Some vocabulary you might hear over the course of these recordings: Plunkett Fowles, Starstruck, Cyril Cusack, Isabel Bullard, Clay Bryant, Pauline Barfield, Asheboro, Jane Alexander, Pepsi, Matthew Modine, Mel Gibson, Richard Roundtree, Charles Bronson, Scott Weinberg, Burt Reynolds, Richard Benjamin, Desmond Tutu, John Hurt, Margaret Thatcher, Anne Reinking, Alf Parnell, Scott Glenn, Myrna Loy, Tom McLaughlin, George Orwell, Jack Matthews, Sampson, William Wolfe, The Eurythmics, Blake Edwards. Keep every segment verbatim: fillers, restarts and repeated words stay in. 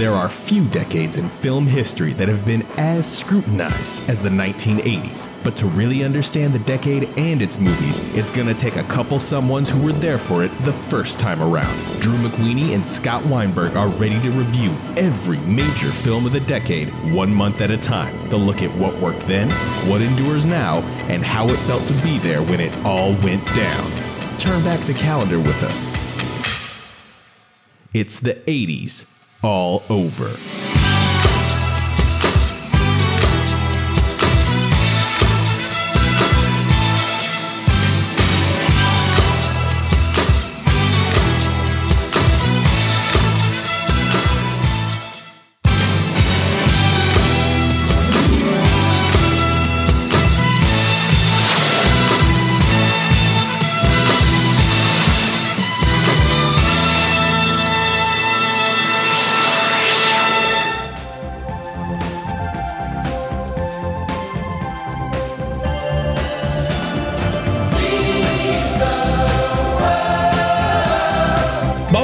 There are few decades in film history that have been as scrutinized as the nineteen eighties, but to really understand the decade and its movies, it's gonna take a couple someones who were there for it the first time around. Drew McWeeny and Scott Weinberg are ready to review every major film of the decade, one month at a time. They'll look at what worked then, what endures now, and how it felt to be there when it all went down. Turn back the calendar with us. It's the eighties. All over.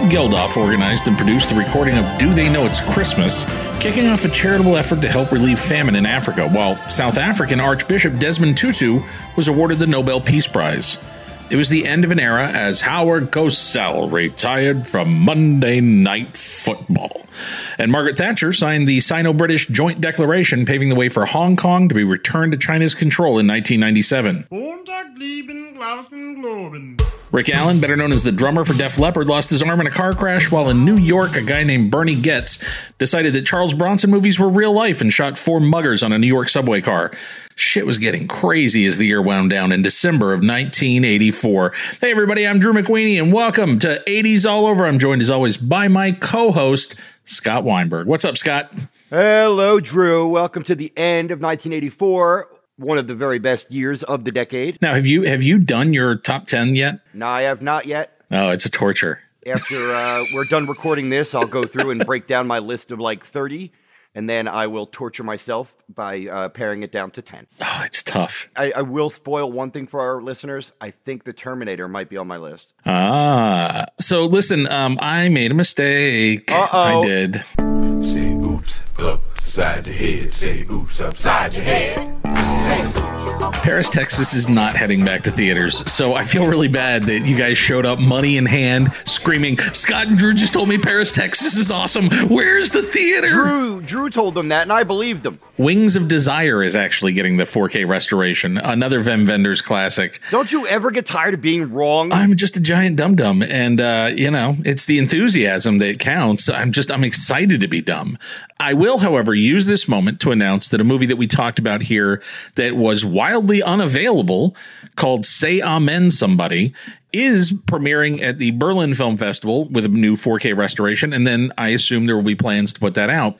Geldof organized and produced the recording of Do They Know It's Christmas, kicking off a charitable effort to help relieve famine in Africa, while South African Archbishop Desmond Tutu was awarded the Nobel Peace Prize. It was the end of an era as Howard Cosell retired from Monday Night Football, and Margaret Thatcher signed the Sino-British Joint Declaration, paving the way for Hong Kong to be returned to China's control in nineteen ninety-seven. Rick Allen, better known as the drummer for Def Leppard, lost his arm in a car crash while in New York a guy named Bernie Getz decided that Charles Bronson movies were real life and shot four muggers on a New York subway car. Shit was getting crazy as the year wound down in December of nineteen eighty-four. Hey everybody, I'm Drew McWeeny and welcome to eighties All Over. I'm joined as always by my co-host, Scott Weinberg. What's up, Scott? Hello, Drew. Welcome to the end of nineteen eighty-four. One of the very best years of the decade. Now, have you have you done your top ten yet? No, I have not yet. Oh, it's a torture. After uh, we're done recording this, I'll go through and break down my list of like thirty, and then I will torture myself by uh, paring it down to ten. Oh, it's tough. I, I will spoil one thing for our listeners. I think The Terminator might be on my list. Ah, so listen, um, I made a mistake. Uh-oh. I did. Say oops, upside your head. Say oops, upside your head. Paris, Texas is not heading back to theaters, so I feel really bad that you guys showed up money in hand screaming, Scott and Drew just told me Paris, Texas is awesome. Where's the theater? Drew, Drew told them that, and I believed them. Wings of Desire is actually getting the four K restoration, another Vim Vendors classic. Don't you ever get tired of being wrong? I'm just a giant dum-dum, and, uh, you know, it's the enthusiasm that counts. I'm just, I'm excited to be dumb. I will, however, use this moment to announce that a movie that we talked about here that was wildly unavailable, called Say Amen Somebody, is premiering at the Berlin Film Festival with a new four K restoration, and then I assume there will be plans to put that out.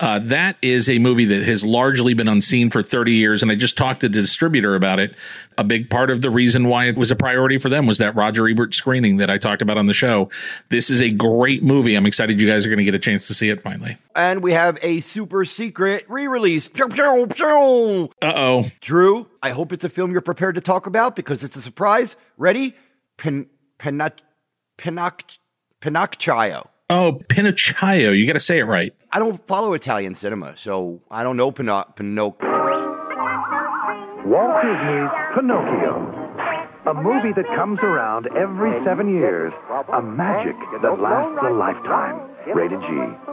Uh, that is a movie that has largely been unseen for thirty years, and I just talked to the distributor about it. A big part of the reason why it was a priority for them was that Roger Ebert screening that I talked about on the show. This is a great movie. I'm excited you guys are going to get a chance to see it finally. And we have a super secret re-release. Pew, pew, pew. Uh-oh. Drew, I hope it's a film you're prepared to talk about because it's a surprise. Ready? Pin, pinac, pinac, Pinocchio. Oh, Pinocchio. You got to say it right. I don't follow Italian cinema, so I don't know Pinoc- Pinocchio. Walt Disney's Pinocchio, a movie that comes around every seven years, a magic that lasts a lifetime. Rated G.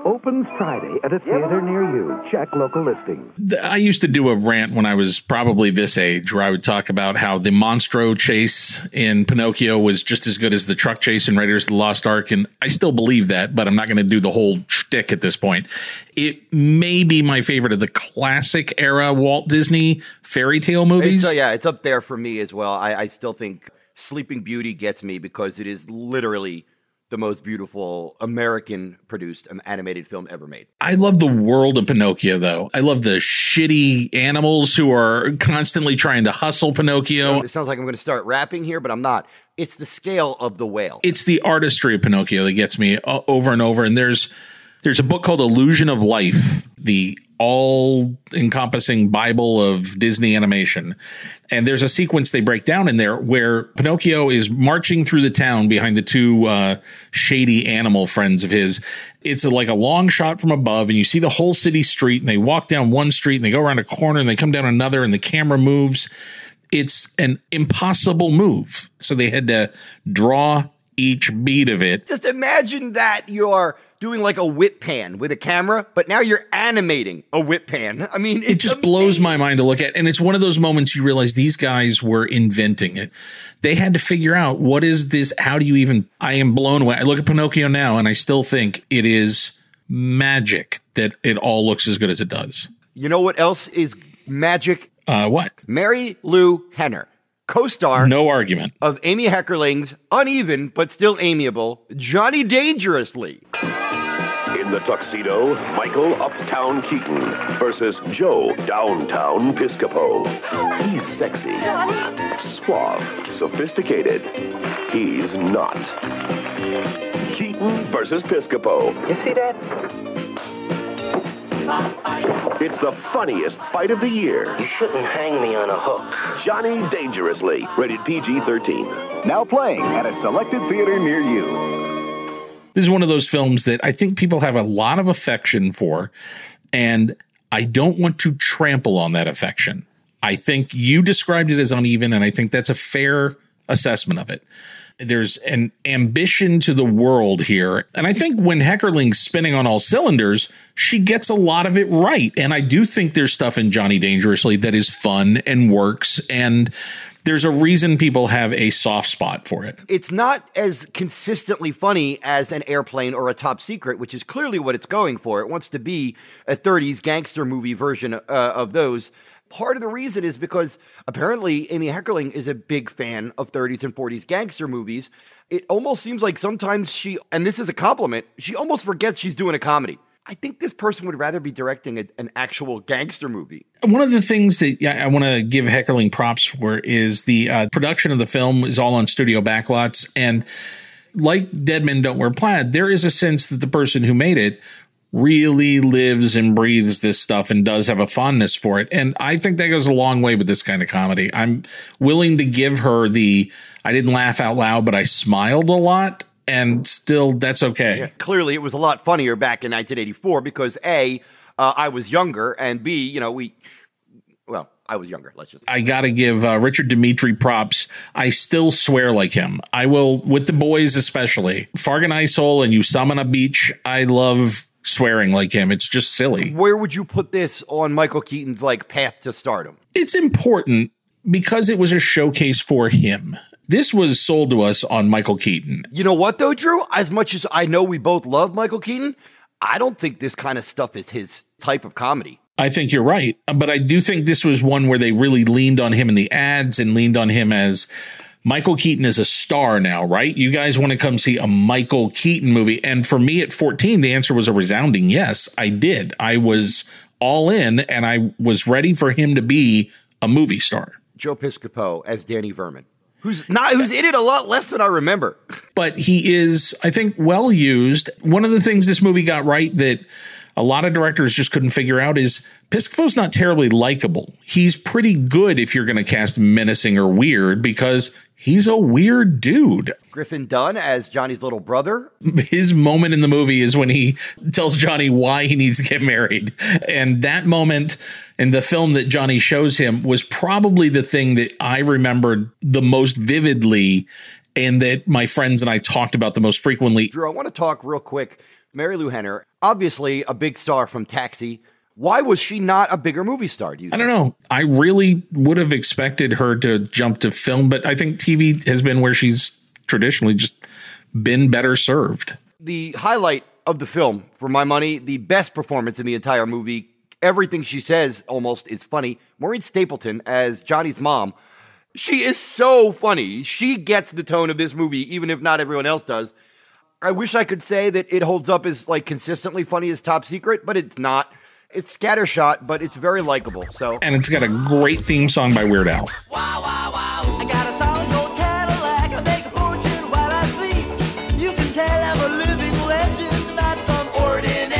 Opens Friday at a theater near you. Check local listings. I used to do a rant when I was probably this age where I would talk about how the Monstro chase in Pinocchio was just as good as the truck chase in Raiders of the Lost Ark. And I still believe that, but I'm not going to do the whole shtick at this point. It may be my favorite of the classic era Walt Disney fairy tale movies. It's, uh, yeah, it's up there for me as well. I, I still think Sleeping Beauty gets me because it is literally the most beautiful American-produced animated film ever made. I love the world of Pinocchio, though. I love the shitty animals who are constantly trying to hustle Pinocchio. It sounds like I'm going to start rapping here, but I'm not. It's the scale of the whale. It's the artistry of Pinocchio that gets me over and over. And there's There's a book called Illusion of Life, the all-encompassing Bible of Disney animation. And there's a sequence they break down in there where Pinocchio is marching through the town behind the two uh, shady animal friends of his. It's a, like a long shot from above, and you see the whole city street, and they walk down one street, and they go around a corner, and they come down another, and the camera moves. It's an impossible move. So they had to draw each beat of it. Just imagine that you're doing like a whip pan with a camera, but now you're animating a whip pan. I mean, it's it just amazing. Blows my mind to look at. And it's one of those moments you realize these guys were inventing it. They had to figure out what is this? How do you even, I am blown away. I look at Pinocchio now and I still think it is magic that it all looks as good as it does. You know what else is magic? Uh, what? Mary Lou Henner, co-star, no argument, of Amy Heckerling's uneven but still amiable Johnny Dangerously. In the tuxedo, Michael Uptown Keaton versus Joe Downtown Piscopo. He's sexy, suave, sophisticated. He's not. Keaton versus Piscopo. You see that? It's the funniest fight of the year. You shouldn't hang me on a hook. Johnny Dangerously, rated P G thirteen. Now playing at a selected theater near you. This is one of those films that I think people have a lot of affection for, and I don't want to trample on that affection. I think you described it as uneven, and I think that's a fair assessment of it. There's an ambition to the world here, and I think when Heckerling's spinning on all cylinders, she gets a lot of it right, and I do think there's stuff in Johnny Dangerously that is fun and works, and there's a reason people have a soft spot for it. It's not as consistently funny as an Airplane or a Top Secret, which is clearly what it's going for. It wants to be a thirties gangster movie version uh, of those. Part of the reason is because apparently Amy Heckerling is a big fan of thirties and forties gangster movies. It almost seems like sometimes she, and this is a compliment, she almost forgets she's doing a comedy. I think this person would rather be directing a, an actual gangster movie. One of the things that I want to give Heckerling props for is the uh, production of the film is all on studio backlots. And like Dead Men Don't Wear Plaid, there is a sense that the person who made it really lives and breathes this stuff and does have a fondness for it. And I think that goes a long way with this kind of comedy. I'm willing to give her the, I didn't laugh out loud, but I smiled a lot. And still, that's okay. Yeah, clearly, it was a lot funnier back in nineteen eighty-four because A, uh, I was younger, and B, you know, we, well, I was younger. Let's just. I got to give uh, Richard Dimitri props. I still swear like him. I will, with the boys especially, Fargan Isol and Usamana Beach, I love swearing like him. It's just silly. Where would you put this on Michael Keaton's, like, path to stardom? It's important because it was a showcase for him. This was sold to us on Michael Keaton. You know what, though, Drew? As much as I know we both love Michael Keaton, I don't think this kind of stuff is his type of comedy. I think you're right. But I do think this was one where they really leaned on him in the ads and leaned on him as Michael Keaton is a star now, right? You guys want to come see a Michael Keaton movie. And for me at fourteen, the answer was a resounding yes. I did. I was all in, and I was ready for him to be a movie star. Joe Piscopo as Danny Vermin. Who's not? Who's in it a lot less than I remember. But he is, I think, well used. One of the things this movie got right that a lot of directors just couldn't figure out is Piscopo's not terribly likable. He's pretty good if you're going to cast menacing or weird because he's a weird dude. Griffin Dunn as Johnny's little brother. His moment in the movie is when he tells Johnny why he needs to get married. And that moment in the film that Johnny shows him was probably the thing that I remembered the most vividly and that my friends and I talked about the most frequently. Drew, I want to talk real quick. Mary Lou Henner, obviously a big star from Taxi. Why was she not a bigger movie star? Do you I think? don't know. I really would have expected her to jump to film, but I think T V has been where she's traditionally just been better served. The highlight of the film, for my money, the best performance in the entire movie, everything she says almost is funny. Maureen Stapleton as Johnny's mom. She is so funny. She gets the tone of this movie, even if not everyone else does. I wish I could say that it holds up as like consistently funny as Top Secret, but it's not. It's scattershot, but it's very likable. So, and it's got a great theme song by Weird Al. Wow, wow, wow. I got a solid gold Cadillac. I make a fortune while I sleep. You can tell I'm a living legend, not some ordinary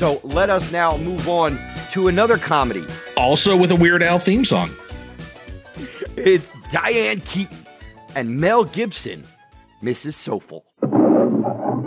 So let us now move on to another comedy. Also with a Weird Al theme song. It's Diane Keaton and Mel Gibson, Missus Soffel.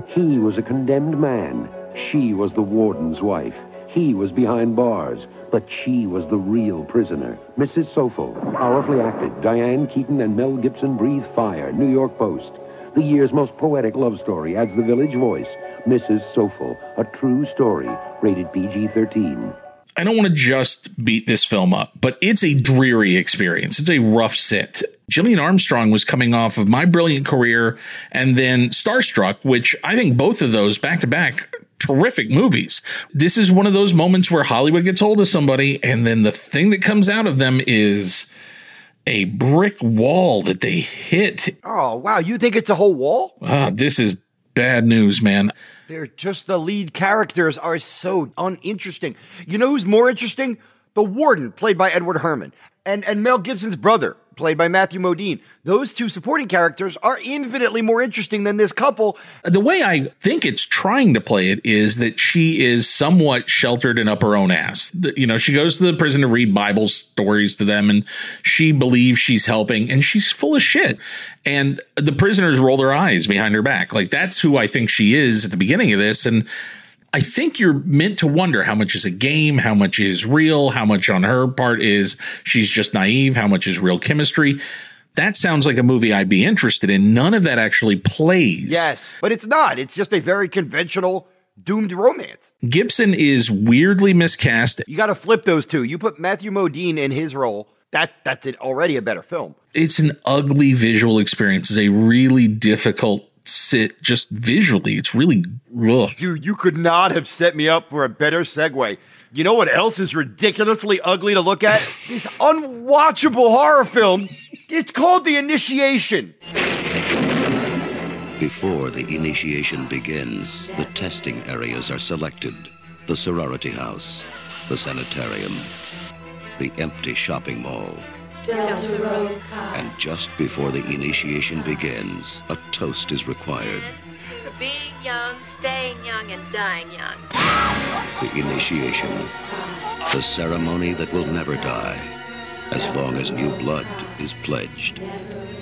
He was a condemned man. She was the warden's wife. He was behind bars, but she was the real prisoner. Missus Soffel, powerfully acted. Diane Keaton and Mel Gibson breathe fire. New York Post. The year's most poetic love story adds The Village Voice. Missus Soffel, a true story. Rated P G thirteen. I don't want to just beat this film up, but it's a dreary experience. It's a rough sit. Gillian Armstrong was coming off of My Brilliant Career and then Starstruck, which I think both of those back-to-back terrific movies. This is one of those moments where Hollywood gets hold of somebody and then the thing that comes out of them is a brick wall that they hit. Oh, wow. You think it's a whole wall? Uh, this is bad news, man. They're just the lead characters are so uninteresting. You know who's more interesting? The warden, played by Edward Herman, and, and Mel Gibson's brother, played by Matthew Modine. Those two supporting characters are infinitely more interesting than this couple. The way I think it's trying to play it is that she is somewhat sheltered and up her own ass. You know, she goes to the prison to read Bible stories to them, and she believes she's helping, and she's full of shit. And the prisoners roll their eyes behind her back. Like, that's who I think she is at the beginning of this. And I think you're meant to wonder how much is a game, how much is real, how much on her part is she's just naive, how much is real chemistry. That sounds like a movie I'd be interested in. None of that actually plays. Yes, but it's not. It's just a very conventional doomed romance. Gibson is weirdly miscast. You got to flip those two. You put Matthew Modine in his role. That that's it, already a better film. It's an ugly visual experience. It's a really difficult sit just visually. It's really ugh. Dude, you could not have set me up for a better segue. You know what else is ridiculously ugly to look at? This unwatchable horror film. It's called The Initiation. Before the initiation begins, the testing areas are selected. The sorority house, the sanitarium, the empty shopping mall. And just before the initiation begins, a toast is required. To be young, staying young, and dying young. The initiation. The ceremony that will never die, as long as new blood is pledged.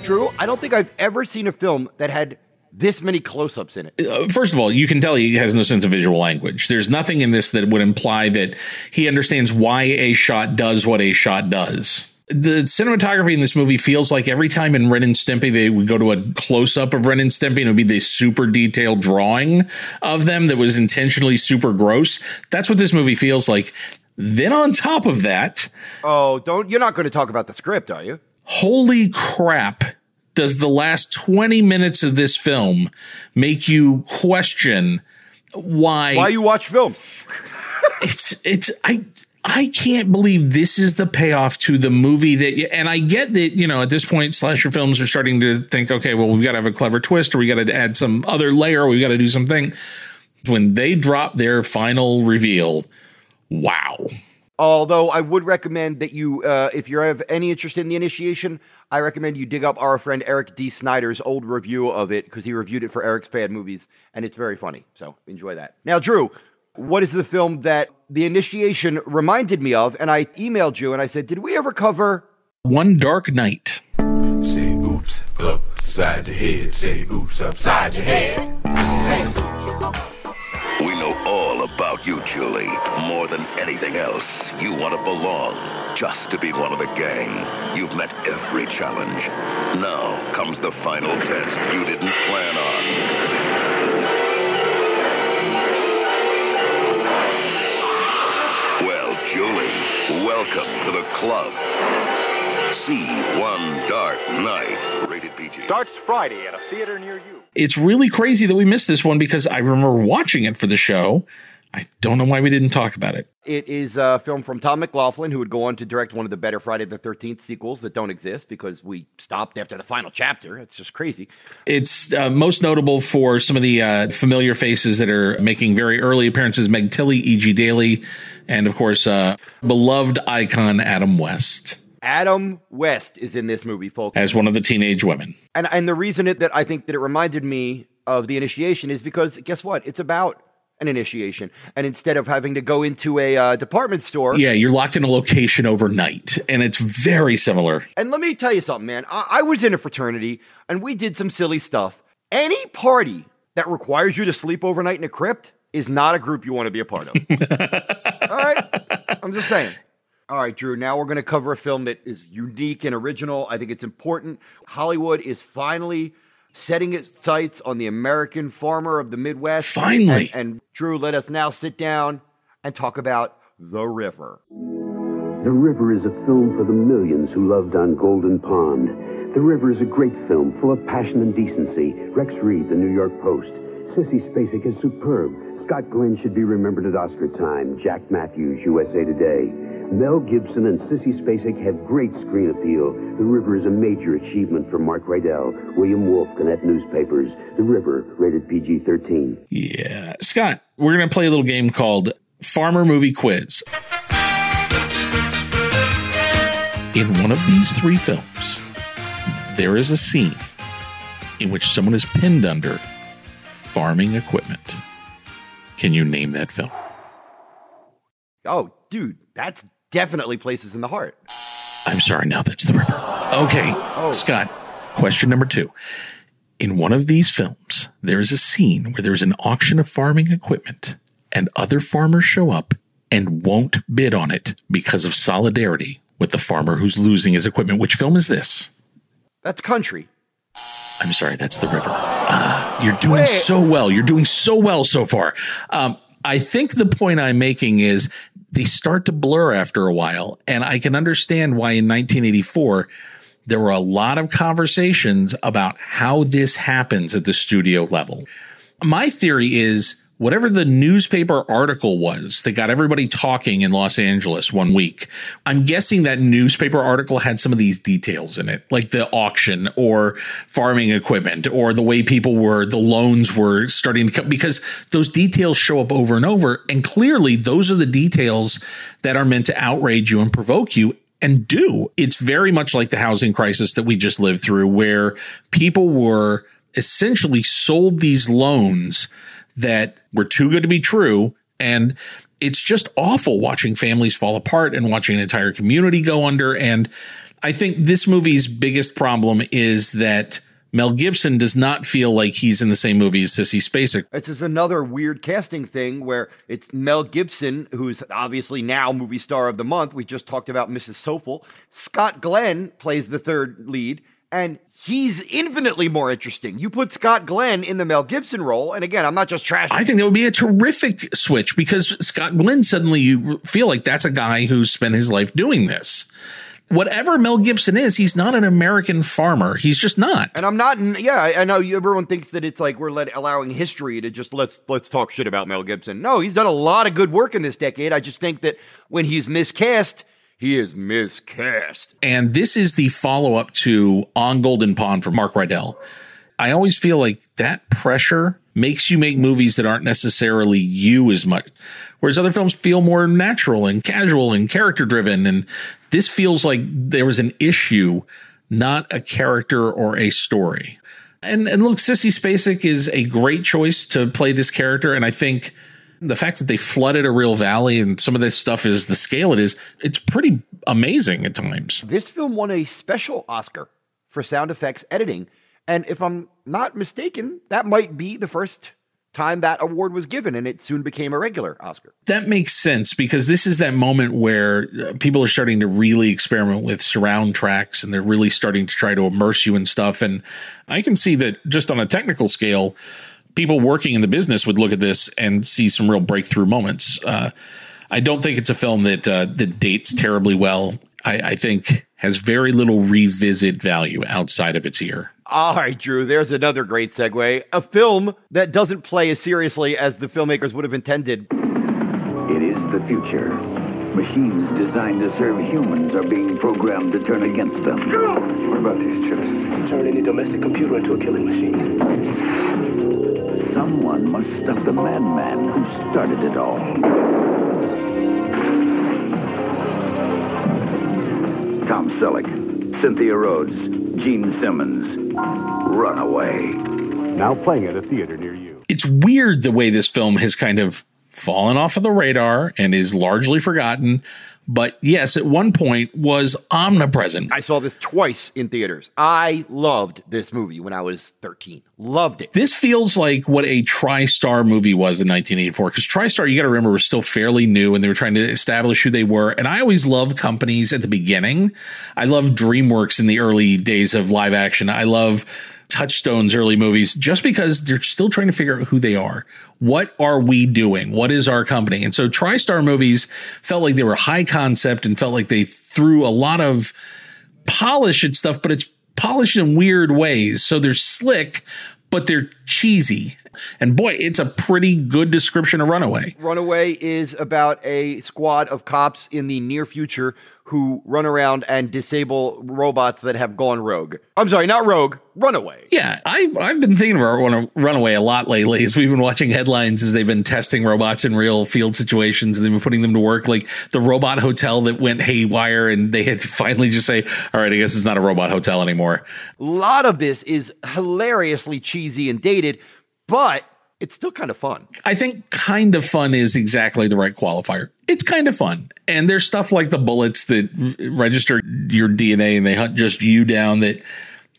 Drew, I don't think I've ever seen a film that had this many close-ups in it. Uh, first of all, you can tell he has no sense of visual language. There's nothing in this that would imply that he understands why a shot does what a shot does. The cinematography in this movie feels like every time in Ren and Stimpy, they would go to a close up of Ren and Stimpy and it would be this super detailed drawing of them that was intentionally super gross. That's what this movie feels like. Then on top of that. Oh, don't you're not going to talk about the script, are you? Holy crap. Does the last twenty minutes of this film make you question why? Why you watch films? it's it's I. I can't believe this is the payoff to the movie that, and I get that, you know, at this point, slasher films are starting to think, okay, well, we've got to have a clever twist or we got to add some other layer. Or we've got to do something. When they drop their final reveal. Wow. Although I would recommend that you, uh, if you have any interest in The Initiation, I recommend you dig up our friend Eric D. Snyder's old review of it because he reviewed it for Eric's Bad Movies and it's very funny. So enjoy that. Now, Drew, what is the film that The Initiation reminded me of? And I emailed you and I said, did we ever cover One Dark Night? Say oops upside your head. Say oops upside your head. Say oops. We know all about you, Julie. More than anything else, you want to belong, just to be one of the gang. You've met every challenge. Now comes the final test you didn't plan on. Julie, welcome to the club. See One Dark Night, rated P G. Starts Friday at a theater near you. It's really crazy that we missed this one because I remember watching it for the show. I don't know why we didn't talk about it. It is a film from Tom McLaughlin, who would go on to direct one of the better Friday the thirteenth sequels that don't exist because we stopped after the final chapter. It's just crazy. It's uh, most notable for some of the uh, familiar faces that are making very early appearances. Meg Tilly, E G Daly, and, of course, uh, beloved icon Adam West. Adam West is in this movie, folks. As one of the teenage women. And, and the reason it, that I think that it reminded me of The Initiation is because, guess what? It's about an initiation. And instead of having to go into a uh, department store. Yeah, you're locked in a location overnight, and it's very similar. And let me tell you something, man. I, I was in a fraternity, and we did some silly stuff. Any party that requires you to sleep overnight in a crypt is not a group you want to be a part of. All right? I'm just saying. All right, Drew, now we're going to cover a film that is unique and original. I think it's important. Hollywood is finally setting its sights on the American farmer of the Midwest. Finally. And, and Drew, let us now sit down and talk about The River. The River is a film for the millions who loved On Golden Pond. The River is a great film full of passion and decency. Rex Reed, The New York Post. Sissy Spacek is superb. Scott Glenn should be remembered at Oscar time. Jack Matthews, U S A Today. Mel Gibson and Sissy Spacek have great screen appeal. The River is a major achievement for Mark Rydell, William Wolfe, Gannett Newspapers. The River, rated P G thirteen. Yeah. Scott, we're going to play a little game called Farmer Movie Quiz. In one of these three films, there is a scene in which someone is pinned under farming equipment. Can you name that film? Oh, dude, that's definitely Places in the Heart. I'm sorry, no, that's The River. Okay, oh. Scott, question number two. In one of these films, there is a scene where there is an auction of farming equipment and other farmers show up and won't bid on it because of solidarity with the farmer who's losing his equipment. Which film is this? That's Country. I'm sorry, that's The River. Uh, you're doing Wait. so well. You're doing so well so far. Um, I think the point I'm making is they start to blur after a while. And I can understand why in nineteen eighty-four, there were a lot of conversations about how this happens at the studio level. My theory is whatever the newspaper article was that got everybody talking in Los Angeles one week, I'm guessing that newspaper article had some of these details in it, like the auction or farming equipment or the way people were, the loans were starting to come, because those details show up over and over. And clearly those are the details that are meant to outrage you and provoke you. And do. It's very much like the housing crisis that we just lived through, where people were essentially sold these loans that were too good to be true. And it's just awful watching families fall apart and watching an entire community go under. And I think this movie's biggest problem is that Mel Gibson does not feel like he's in the same movie as Sissy Spacek. This is another weird casting thing where it's Mel Gibson, who's obviously now movie star of the month. We just talked about Missus Soffel. Scott Glenn plays the third lead, and he's infinitely more interesting. You put Scott Glenn in the Mel Gibson role, and again, I'm not just trashing. I think that would be a terrific switch, because Scott Glenn, suddenly you feel like that's a guy who spent his life doing this. Whatever Mel Gibson is, he's not an American farmer. He's just not. And I'm not. Yeah, I know everyone thinks that it's like we're let, allowing history to just let's let's talk shit about Mel Gibson. No, he's done a lot of good work in this decade. I just think that when he's miscast, he is miscast. And this is the follow-up to On Golden Pond for Mark Rydell. I always feel like that pressure makes you make movies that aren't necessarily you as much, whereas other films feel more natural and casual and character-driven. And this feels like there was an issue, not a character or a story. And and look, Sissy Spacek is a great choice to play this character. And I think the fact that they flooded a real valley and some of this stuff is the scale it is, it's pretty amazing at times. This film won a special Oscar for sound effects editing. And if I'm not mistaken, that might be the first time that award was given, and it soon became a regular Oscar. That makes sense, because this is that moment where people are starting to really experiment with surround tracks, and they're really starting to try to immerse you in stuff. And I can see that just on a technical scale, people working in the business would look at this and see some real breakthrough moments. Uh, I don't think it's a film that uh, that dates terribly well. I, I think has very little revisit value outside of its year. All right, Drew, there's another great segue. A film that doesn't play as seriously as the filmmakers would have intended. It is the future. Machines designed to serve humans are being programmed to turn against them. Go! What about these chips? Turn any domestic computer into a killing machine. Someone must stop the madman who started it all. Tom Selleck, Cynthia Rhodes, Gene Simmons, Runaway. Now playing at a theater near you. it's weird the way this film has kind of fallen off of the radar and is largely forgotten. But yes, at one point was omnipresent. I saw this twice in theaters. I loved this movie when I was thirteen. Loved it. This feels like what a TriStar movie was in nineteen eighty-four, because TriStar, you got to remember, was still fairly new and they were trying to establish who they were. And I always loved companies at the beginning. I loved DreamWorks in the early days of live action. I love Touchstone's early movies, just because they're still trying to figure out who they are. What are we doing? What is our company? And so TriStar movies felt like they were high concept and felt like they threw a lot of polish at stuff, but it's polished in weird ways. So they're slick, but they're cheesy. And boy, it's a pretty good description of Runaway. Runaway is about a squad of cops in the near future who run around and disable robots that have gone rogue. I'm sorry, not rogue, runaway. Yeah, I've, I've been thinking about Runaway a lot lately as we've been watching headlines as they've been testing robots in real field situations and they've been putting them to work, like the robot hotel that went haywire and they had to finally just say, all right, I guess it's not a robot hotel anymore. A lot of this is hilariously cheesy and dated, but it's still kind of fun. I think kind of fun is exactly the right qualifier. It's kind of fun. And there's stuff like the bullets that register your D N A and they hunt just you down. That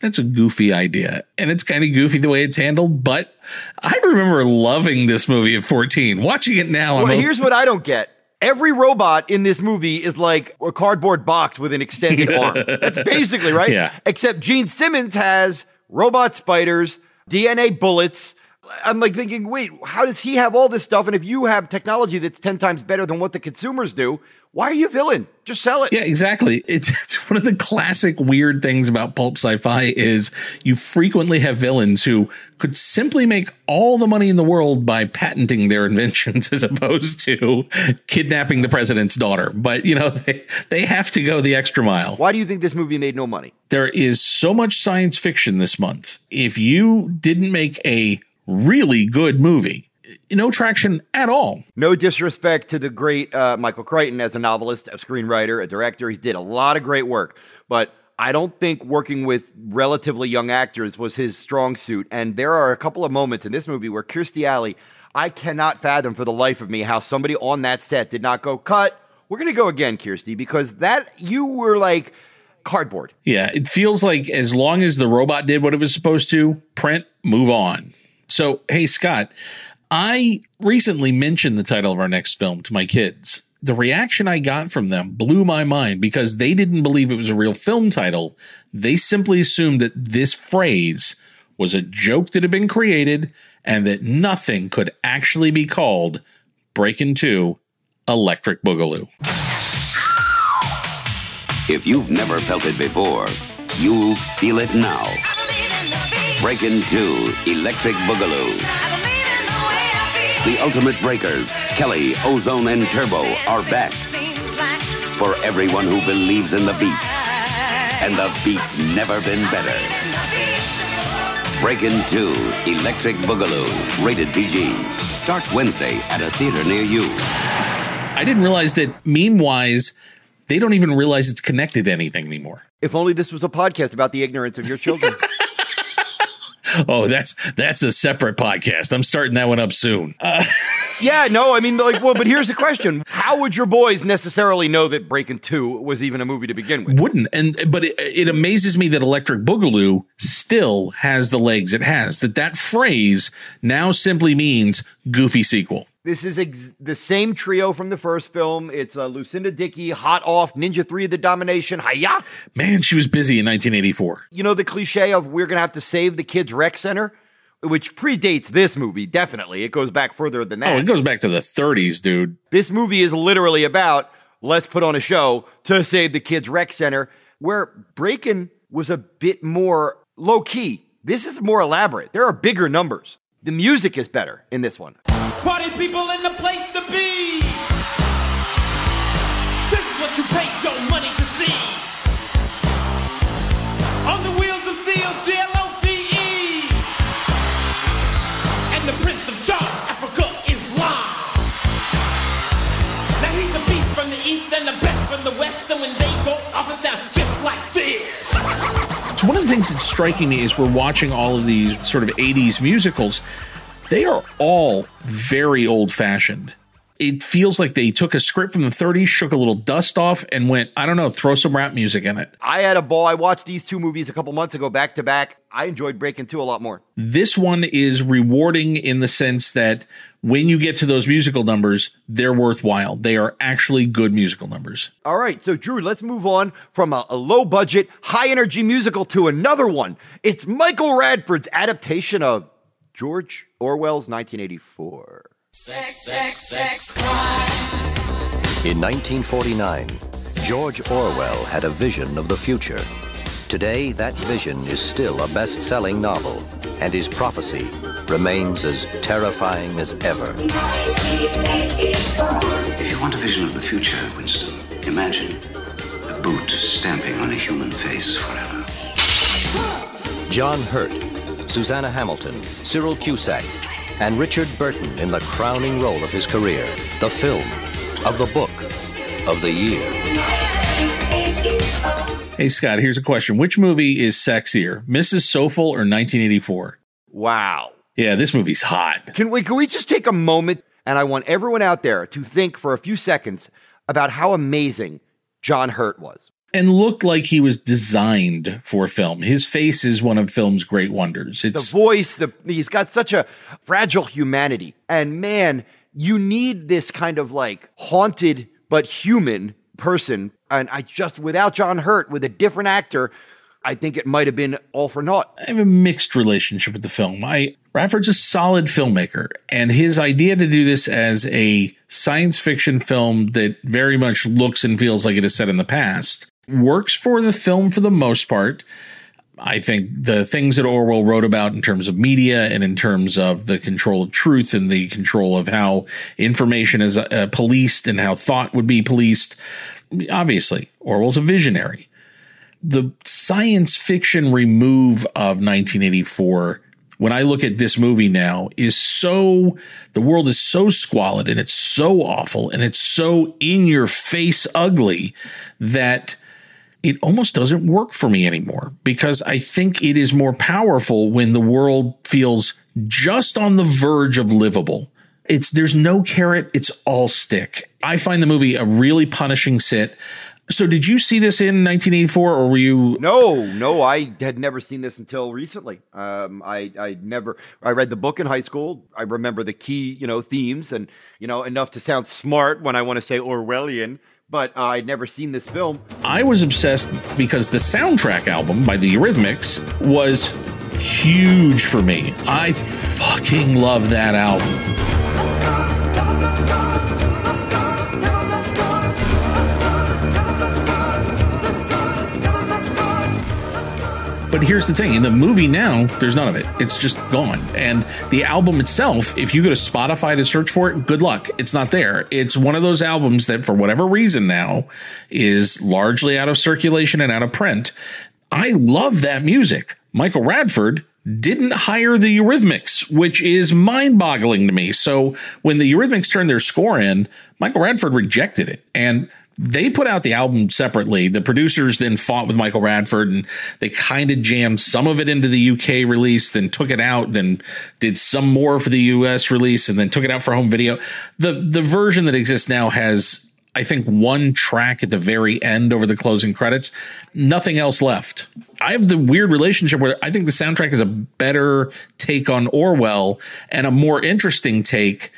that's a goofy idea. And it's kind of goofy the way it's handled. But I remember loving this movie at fourteen. Watching it now. Well, I'm here's a- what I don't get. Every robot in this movie is like a cardboard box with an extended arm. That's basically right. Yeah. Except Gene Simmons has robot spiders, D N A bullets. I'm like thinking, wait, how does he have all this stuff? And if you have technology that's ten times better than what the consumers do, why are you a villain? Just sell it. Yeah, exactly. It's, it's one of the classic weird things about pulp sci-fi is you frequently have villains who could simply make all the money in the world by patenting their inventions as opposed to kidnapping the president's daughter. But, you know, they, they have to go the extra mile. Why do you think this movie made no money? There is so much science fiction this month. If you didn't make a really good movie, no traction at all. No disrespect to the great uh, Michael Crichton as a novelist, a screenwriter, a director. He did a lot of great work, but I don't think working with relatively young actors was his strong suit. And there are a couple of moments in this movie where Kirstie Alley, I cannot fathom for the life of me how somebody on that set did not go, cut, we're going to go again, Kirstie, because that you were like cardboard. Yeah, it feels like as long as the robot did what it was supposed to, print, move on. So, hey, Scott, I recently mentioned the title of our next film to my kids. The reaction I got from them blew my mind because they didn't believe it was a real film title. They simply assumed that this phrase was a joke that had been created and that nothing could actually be called Breakin' two Electric Boogaloo. If you've never felt it before, you'll feel it now. Breakin' two Electric Boogaloo. The Ultimate Breakers, Kelly, Ozone, and Turbo are back. For everyone who believes in the beat. And the beat's never been better. Breakin' two Electric Boogaloo. Rated P G. Starts Wednesday at a theater near you. I didn't realize that meme-wise, they don't even realize it's connected to anything anymore. If only this was a podcast about the ignorance of your children. Oh, that's that's a separate podcast. I'm starting that one up soon. Uh. Yeah, no, I mean, like, well, but here's the question. How would your boys necessarily know that Breakin' two was even a movie to begin with? Wouldn't. And but it, it amazes me that Electric Boogaloo still has the legs it has, that that phrase now simply means goofy sequel. This is ex- the same trio from the first film. It's uh, Lucinda Dickey, hot off Ninja three of the Domination. Hiya! Man, she was busy in nineteen eighty-four. You know the cliche of we're going to have to save the kids' rec center, which predates this movie, definitely. It goes back further than that. Oh, it goes back to the thirties, dude. This movie is literally about let's put on a show to save the kids' rec center, where Breakin' was a bit more low-key. This is more elaborate. There are bigger numbers. The music is better in this one. Party people in the place to be. This is what you paid your money to see. On the wheels of steel, G L O V E. And the Prince of Char, Africa, Islam. Now he's the beast from the east and the best from the west. So when they go off and sound just like this. So one of the things that's striking me is we're watching all of these sort of eighties musicals. They are all very old-fashioned. It feels like they took a script from the thirties, shook a little dust off, and went, I don't know, throw some rap music in it. I had a ball. I watched these two movies a couple months ago back to back. I enjoyed Breaking Two a lot more. This one is rewarding in the sense that when you get to those musical numbers, they're worthwhile. They are actually good musical numbers. All right. So, Drew, let's move on from a, a low-budget, high-energy musical to another one. It's Michael Radford's adaptation of George Orwell's nineteen eighty-four. Sex, sex, sex, crime. In nineteen forty-nine, George Orwell had a vision of the future. Today, that vision is still a best-selling novel, and his prophecy remains as terrifying as ever. If you want a vision of the future, Winston, imagine a boot stamping on a human face forever. John Hurt, Susanna Hamilton, Cyril Cusack, and Richard Burton in the crowning role of his career, the film, of the book, of the year. Hey, Scott, here's a question. Which movie is sexier, Missus Soffel or nineteen eighty-four? Wow. Yeah, this movie's hot. Can we, can we just take a moment, and I want everyone out there to think for a few seconds about how amazing John Hurt was. And looked like he was designed for film. His face is one of film's great wonders. It's the voice, the he's got such a fragile humanity. And man, you need this kind of like haunted but human person. And I just, without John Hurt, with a different actor, I think it might have been all for naught. I have a mixed relationship with the film. I Radford's a solid filmmaker, and his idea to do this as a science fiction film that very much looks and feels like it is set in the past works for the film for the most part. I think the things that Orwell wrote about in terms of media and in terms of the control of truth and the control of how information is uh, policed and how thought would be policed. Obviously, Orwell's a visionary. The science fiction remove of nineteen eighty-four, when I look at this movie now, is so, the world is so squalid and it's so awful and it's so in your face ugly that it almost doesn't work for me anymore, because I think it is more powerful when the world feels just on the verge of livable. It's there's no carrot. It's all stick. I find the movie a really punishing sit. So did you see this in nineteen eighty-four, or were you? No, no, I had never seen this until recently. Um, I, I never, I read the book in high school. I remember the key, you know, themes and, you know, enough to sound smart when I want to say Orwellian. But uh, I'd never seen this film. I was obsessed because the soundtrack album by the Eurythmics was huge for me. I fucking love that album. But here's the thing. In the movie now, there's none of it. It's just gone. And the album itself, if you go to Spotify to search for it, good luck. It's not there. It's one of those albums that, for whatever reason now, is largely out of circulation and out of print. I love that music. Michael Radford didn't hire the Eurythmics, which is mind-boggling to me. So when the Eurythmics turned their score in, Michael Radford rejected it. And they put out the album separately. The producers then fought with Michael Radford, and they kind of jammed some of it into the U K release, then took it out, then did some more for the U S release, and then took it out for home video. The the version that exists now has, I think, one track at the very end over the closing credits. Nothing else left. I have the weird relationship where I think the soundtrack is a better take on Orwell and a more interesting take,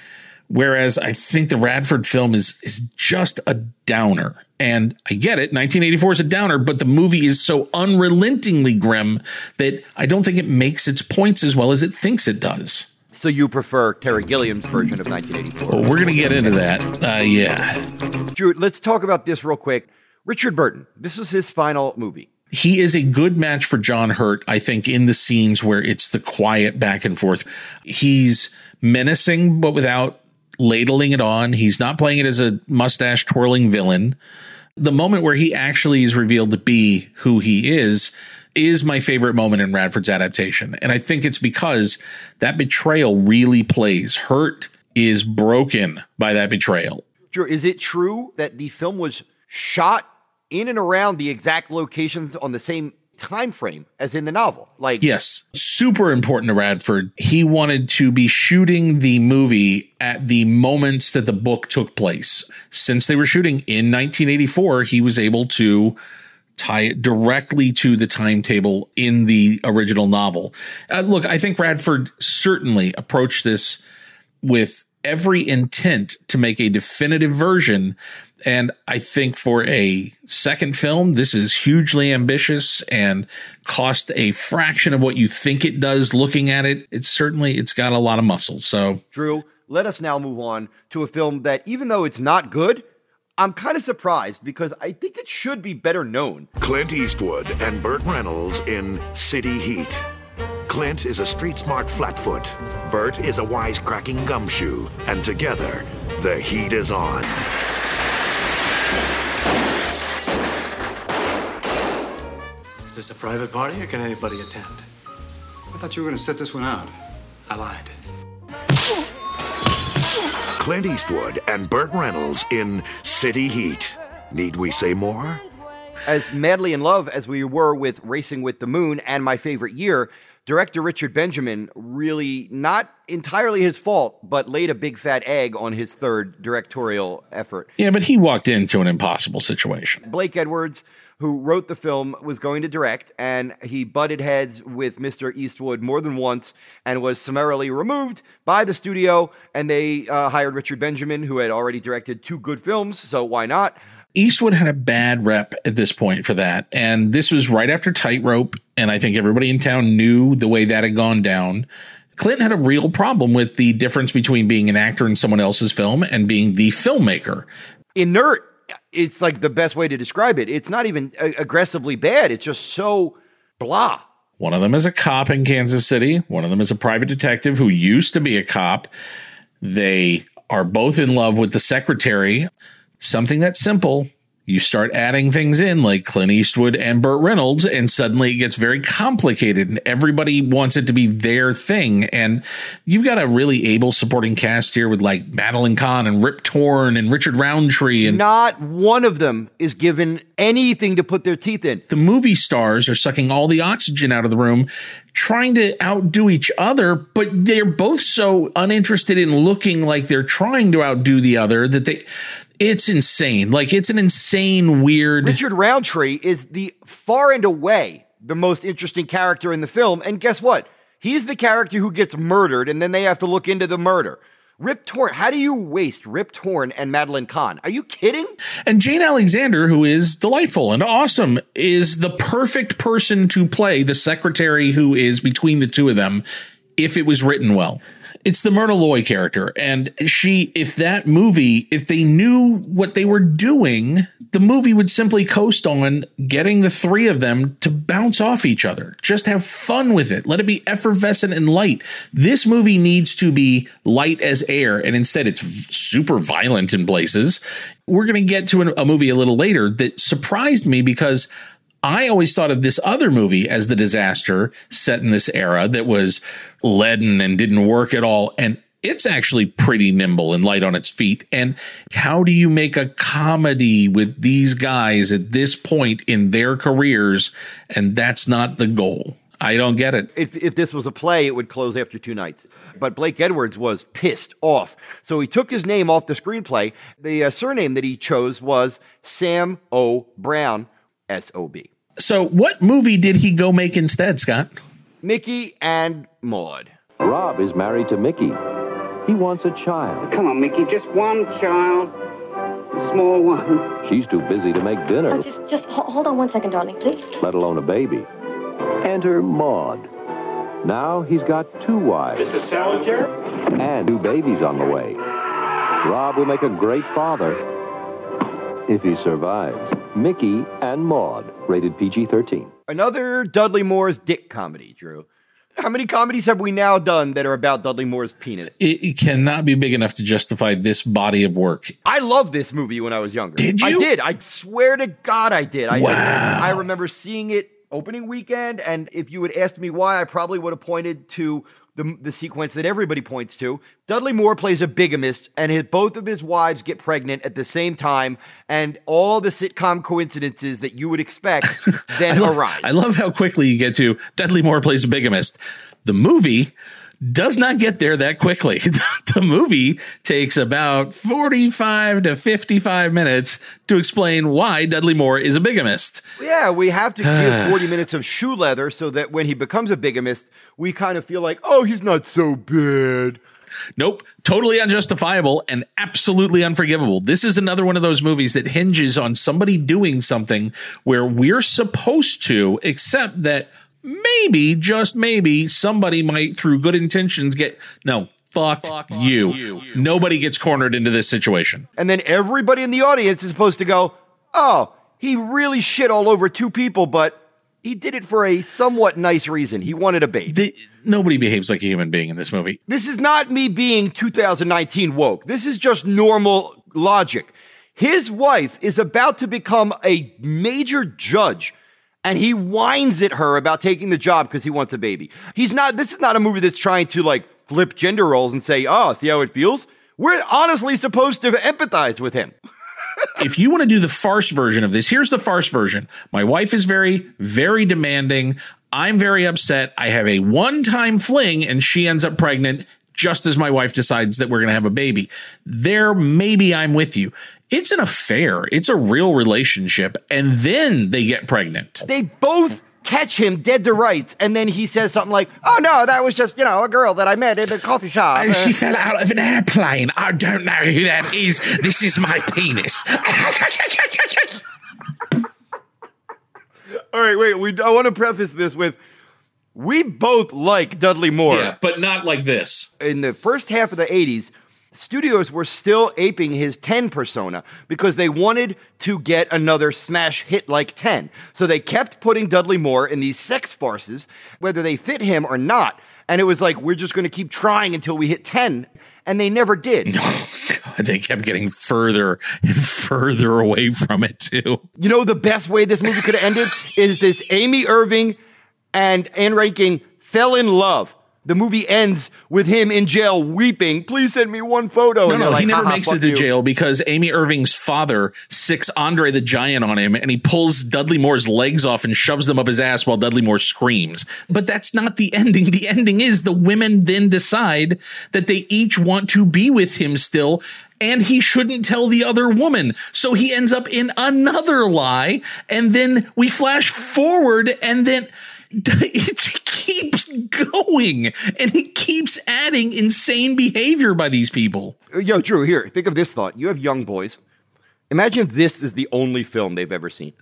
whereas I think the Radford film is is just a downer. And I get it, nineteen eighty-four is a downer, but the movie is so unrelentingly grim that I don't think it makes its points as well as it thinks it does. So you prefer Terry Gilliam's version of nineteen eighty-four? Well, we're going to get into that. Uh, yeah. Drew, let's talk about this real quick. Richard Burton, this was his final movie. He is a good match for John Hurt, I think, in the scenes where it's the quiet back and forth. He's menacing, but without ladling it on. He's not playing it as a mustache twirling villain. The moment where he actually is revealed to be who he is is my favorite moment in Radford's adaptation. And I think it's because that betrayal really plays. Hurt is broken by that betrayal. Is it true that the film was shot in and around the exact locations on the same time frame as in the novel. Like, yes, super important to Radford. He wanted to be shooting the movie at the moments that the book took place. Since they were shooting in nineteen eighty-four, he was able to tie it directly to the timetable in the original novel. Uh, look, I think Radford certainly approached this with every intent to make a definitive version. And I think for a second film, this is hugely ambitious and cost a fraction of what you think it does looking at it. It's certainly, it's got a lot of muscle. So, Drew, let us now move on to a film that, even though it's not good, I'm kind of surprised because I think it should be better known. Clint Eastwood and Burt Reynolds in City Heat. Clint is a street-smart flatfoot. Bert is a wisecracking gumshoe. And together, the heat is on. Is this a private party, or can anybody attend? I thought you were going to set this one out. I lied. Clint Eastwood and Burt Reynolds in City Heat. Need we say more? As madly in love as we were with Racing with the Moon and My Favorite Year, director Richard Benjamin, really not entirely his fault, but laid a big fat egg on his third directorial effort. Yeah, but he walked into an impossible situation. Blake Edwards, who wrote the film, was going to direct, and he butted heads with Mister Eastwood more than once and was summarily removed by the studio, and they uh, hired Richard Benjamin, who had already directed two good films, so why not? Eastwood had a bad rep at this point for that, and this was right after Tightrope, and I think everybody in town knew the way that had gone down. Clint had a real problem with the difference between being an actor in someone else's film and being the filmmaker. Inert, it's like the best way to describe it. It's not even aggressively bad. It's just so blah. One of them is a cop in Kansas City. One of them is a private detective who used to be a cop. They are both in love with the secretary. Something that's simple, you start adding things in like Clint Eastwood and Burt Reynolds, and suddenly it gets very complicated and everybody wants it to be their thing. And you've got a really able supporting cast here with like Madeline Kahn and Rip Torn and Richard Roundtree. And not one of them is given anything to put their teeth in. The movie stars are sucking all the oxygen out of the room, trying to outdo each other, but they're both so uninterested in looking like they're trying to outdo the other that they... It's insane. Like, it's an insane, weird... Richard Roundtree is the far and away the most interesting character in the film. And guess what? He's the character who gets murdered, and then they have to look into the murder. Rip Torn. How do you waste Rip Torn and Madeline Kahn? Are you kidding? And Jane Alexander, who is delightful and awesome, is the perfect person to play the secretary who is between the two of them if it was written well. It's the Myrna Loy character, and she, if that movie, if they knew what they were doing, the movie would simply coast on getting the three of them to bounce off each other. Just have fun with it. Let it be effervescent and light. This movie needs to be light as air, and instead it's super violent in places. We're going to get to a movie a little later that surprised me because I always thought of this other movie as the disaster set in this era that was leaden and didn't work at all. And it's actually pretty nimble and light on its feet. And how do you make a comedy with these guys at this point in their careers? And that's not the goal. I don't get it. If, if this was a play, it would close after two nights. But Blake Edwards was pissed off. So he took his name off the screenplay. The uh, surname that he chose was Sam O. Brown, S O B. So what movie did he go make instead, Scott? Mickey and Maude. Rob is married to Mickey. He wants a child. Come on, Mickey, just one child. A small one. She's too busy to make dinner. Oh, just just hold on one second, darling, please. Let alone a baby. Enter Maude. Now he's got two wives. Missus Salinger? And two babies on the way. Rob will make a great father if he survives. Mickey and Maude, rated P G thirteen. Another Dudley Moore's dick comedy, Drew. How many comedies have we now done that are about Dudley Moore's penis? It, it cannot be big enough to justify this body of work. I loved this movie when I was younger. Did you? I did. I swear to God I did. I, wow. I, I remember seeing it opening weekend, and if you had asked me why, I probably would have pointed to the, the sequence that everybody points to. Dudley Moore plays a bigamist, and his, both of his wives get pregnant at the same time, and all the sitcom coincidences that you would expect then I love, arise. I love how quickly you get to Dudley Moore plays a bigamist. The movie does not get there that quickly. The movie takes about forty-five to fifty-five minutes to explain why Dudley Moore is a bigamist. Yeah, we have to give forty minutes of shoe leather so that when he becomes a bigamist, we kind of feel like, oh, he's not so bad. Nope. Totally unjustifiable and absolutely unforgivable. This is another one of those movies that hinges on somebody doing something where we're supposed to, except that maybe, just maybe, somebody might, through good intentions, get, no, fuck, fuck you. you. Nobody gets cornered into this situation. And then everybody in the audience is supposed to go, oh, he really shit all over two people, but he did it for a somewhat nice reason. He wanted a baby. The, nobody behaves like a human being in this movie. This is not me being two thousand nineteen woke. This is just normal logic. His wife is about to become a major judge, and he whines at her about taking the job because he wants a baby. He's not, this is not a movie that's trying to like flip gender roles and say, oh, see how it feels? We're honestly supposed to empathize with him. If you want to do the farce version of this, here's the farce version. My wife is very, very demanding. I'm very upset. I have a one-time fling and she ends up pregnant just as my wife decides that we're going to have a baby. There, maybe I'm with you. It's an affair. It's a real relationship. And then they get pregnant. They both catch him dead to rights. And then he says something like, oh, no, that was just, you know, a girl that I met in a coffee shop. And she fell out of an airplane. I don't know who that is. This is my penis. All right, wait. We, I want to preface this with, we both like Dudley Moore. Yeah, but not like this. In the first half of the eighties, studios were still aping his ten persona because they wanted to get another smash hit like ten. So they kept putting Dudley Moore in these sex farces, whether they fit him or not. And it was like, we're just going to keep trying until we hit ten. And they never did. No, God, they kept getting further and further away from it, too. You know, the best way this movie could have ended is this Amy Irving and Anne Reinking fell in love. The movie ends with him in jail weeping. Please send me one photo. No, and no, like, he never makes it to you. jail because Amy Irving's father sicks Andre the Giant on him and he pulls Dudley Moore's legs off and shoves them up his ass while Dudley Moore screams. But that's not the ending. The ending is the women then decide that they each want to be with him still, and he shouldn't tell the other woman. So he ends up in another lie. And then we flash forward and then it keeps going, and he keeps adding insane behavior by these people. Yo, Drew, here, think of this thought. You have young boys. Imagine this is the only film they've ever seen.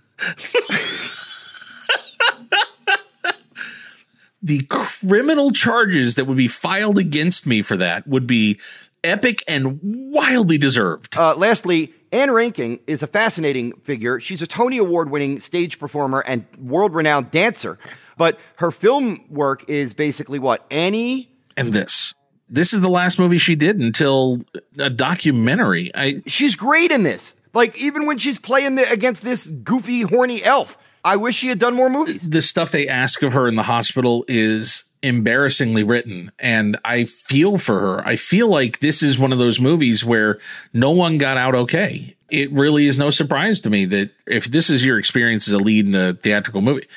The criminal charges that would be filed against me for that would be epic and wildly deserved. Uh, lastly, Anne Reinking is a fascinating figure. She's a Tony Award-winning stage performer and world-renowned dancer. But her film work is basically what? Annie? And this. This is the last movie she did until a documentary. I- she's great in this. Like, even when she's playing the, against this goofy, horny elf. I wish she had done more movies. The stuff they ask of her in the hospital is embarrassingly written, and I feel for her. I feel like this is one of those movies where no one got out okay. It really is no surprise to me that if this is your experience as a lead in a theatrical movie,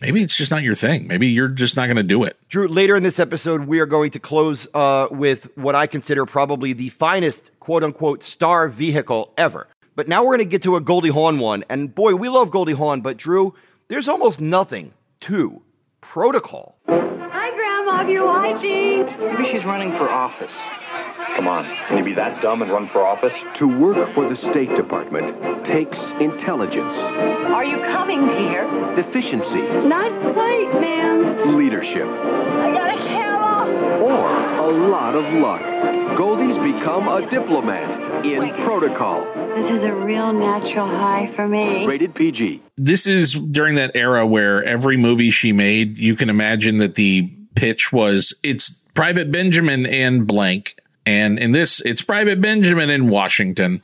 maybe it's just not your thing. Maybe you're just not going to do it. Drew, later in this episode, we are going to close uh, with what I consider probably the finest quote-unquote star vehicle ever. But now we're going to get to a Goldie Hawn one. And boy, we love Goldie Hawn, but Drew, there's almost nothing to Protocol. Hi, Grandma, have you watching? Maybe she's running for office. Come on, can you be that dumb and run for office? To work for the State Department takes intelligence. Are you coming, dear? Deficiency. Not quite, ma'am. Leadership. I got a camel. Or a lot of luck. Goldie's become a diplomat in oh Protocol. This is a real natural high for me. Rated P G. This is during that era where every movie she made, you can imagine that the pitch was, it's Private Benjamin and blank. And in this, it's Private Benjamin in Washington.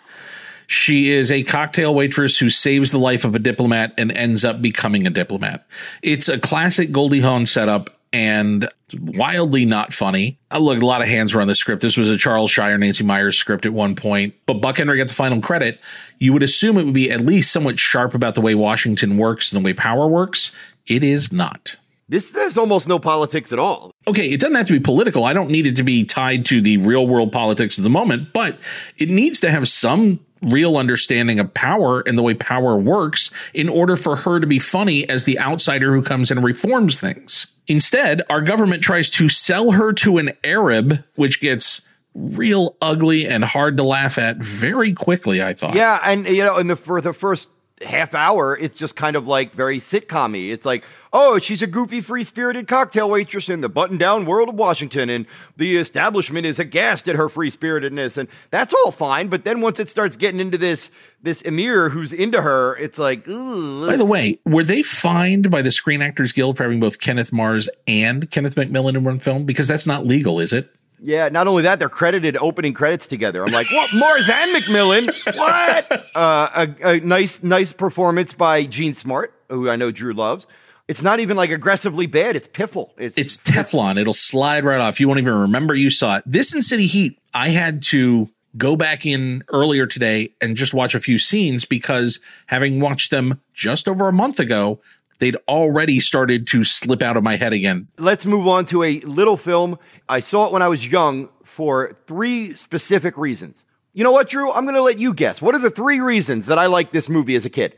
She is a cocktail waitress who saves the life of a diplomat and ends up becoming a diplomat. It's a classic Goldie Hawn setup. and wildly not funny. I look, a lot of hands were on the script. This was a Charles Shire, Nancy Myers script at one point, but Buck Henry got the final credit. You would assume it would be at least somewhat sharp about the way Washington works and the way power works. It is not. This there's almost no politics at all. Okay, it doesn't have to be political. I don't need it to be tied to the real world politics of the moment, but it needs to have some real understanding of power and the way power works in order for her to be funny as the outsider who comes and reforms things. Instead, our government tries to sell her to an Arab, which gets real ugly and hard to laugh at very quickly, I thought. Yeah, and you know, in the for the first half hour, it's just kind of like very sitcom-y. It's like, oh, she's a goofy, free-spirited cocktail waitress in the button-down world of Washington, and the establishment is aghast at her free-spiritedness, and that's all fine, but then once it starts getting into this this emir who's into her, it's like, ooh. By the way, were they fined by the Screen Actors Guild for having both Kenneth Mars and Kenneth MacMillan in one film? Because that's not legal, is it? Yeah, not only that, they're credited opening credits together. I'm like, what? Mars and MacMillan? What? Uh, a, a nice, nice performance by Gene Smart, who I know Drew loves. It's not even like aggressively bad. It's piffle. It's, it's Teflon. It's, It'll slide right off. You won't even remember you saw it. This and City Heat, I had to go back in earlier today and just watch a few scenes because having watched them just over a month ago, they'd already started to slip out of my head again. Let's move on to a little film. I saw it when I was young for three specific reasons. You know what, Drew? I'm going to let you guess. What are the three reasons that I liked this movie as a kid?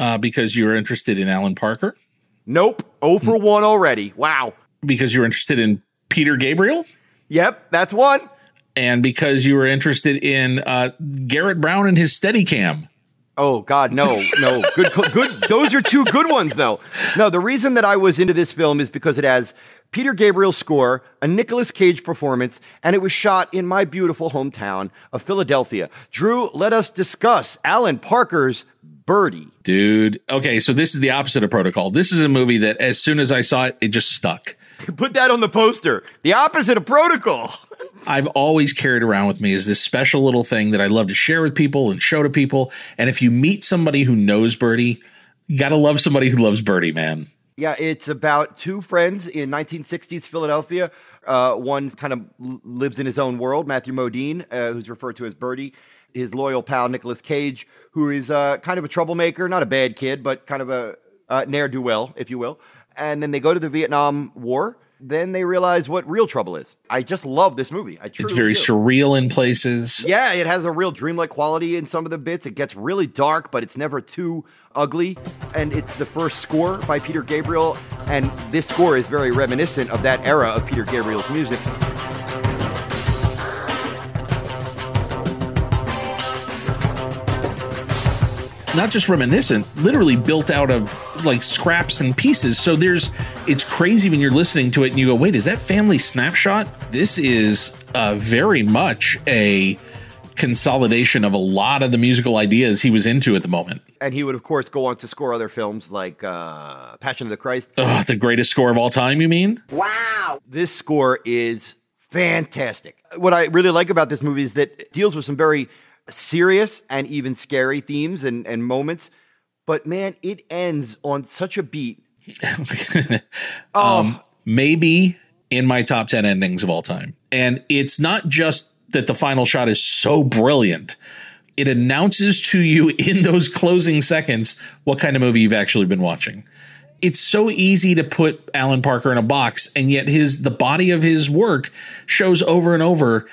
Uh, because you were interested in Alan Parker? Nope. oh for one already. Wow. Because you were interested in Peter Gabriel? Yep, that's one. And because you were interested in uh, Garrett Brown and his Steadicam. Oh, God, no, no. Good, good. Those are two good ones, though. No, the reason that I was into this film is because it has Peter Gabriel's score, a Nicolas Cage performance, and it was shot in my beautiful hometown of Philadelphia. Drew, let us discuss Alan Parker's Birdie. Dude. Okay, so this is the opposite of Protocol. This is a movie that as soon as I saw it, it just stuck. Put that on the poster. The opposite of Protocol. I've always carried around with me is this special little thing that I love to share with people and show to people. And if you meet somebody who knows Birdie, you got to love somebody who loves Birdie, man. Yeah, it's about two friends in nineteen sixties Philadelphia. Uh, one kind of lives in his own world, Matthew Modine, uh, who's referred to as Birdie. His loyal pal, Nicolas Cage, who is uh, kind of a troublemaker, not a bad kid, but kind of a uh, ne'er-do-well, if you will. And then they go to the Vietnam War. Then they realize what real trouble is. I just love this movie. I truly It's very do. surreal in places. Yeah, it has a real dreamlike quality in some of the bits. It gets really dark, but it's never too ugly. And it's the first score by Peter Gabriel. And this score is very reminiscent of that era of Peter Gabriel's music. Not just reminiscent, literally built out of like scraps and pieces. So there's, it's crazy when you're listening to it and you go, wait, is that Family Snapshot? This is uh, very much a consolidation of a lot of the musical ideas he was into at the moment. And he would, of course, go on to score other films like uh, Passion of the Christ. Oh, the greatest score of all time, you mean? Wow. This score is fantastic. What I really like about this movie is that it deals with some very serious and even scary themes and, and moments. But man, it ends on such a beat. um, um, maybe in my top ten endings of all time. And it's not just that the final shot is so brilliant. It announces to you in those closing seconds what kind of movie you've actually been watching. It's so easy to put Alan Parker in a box, and yet his the body of his work shows over and over.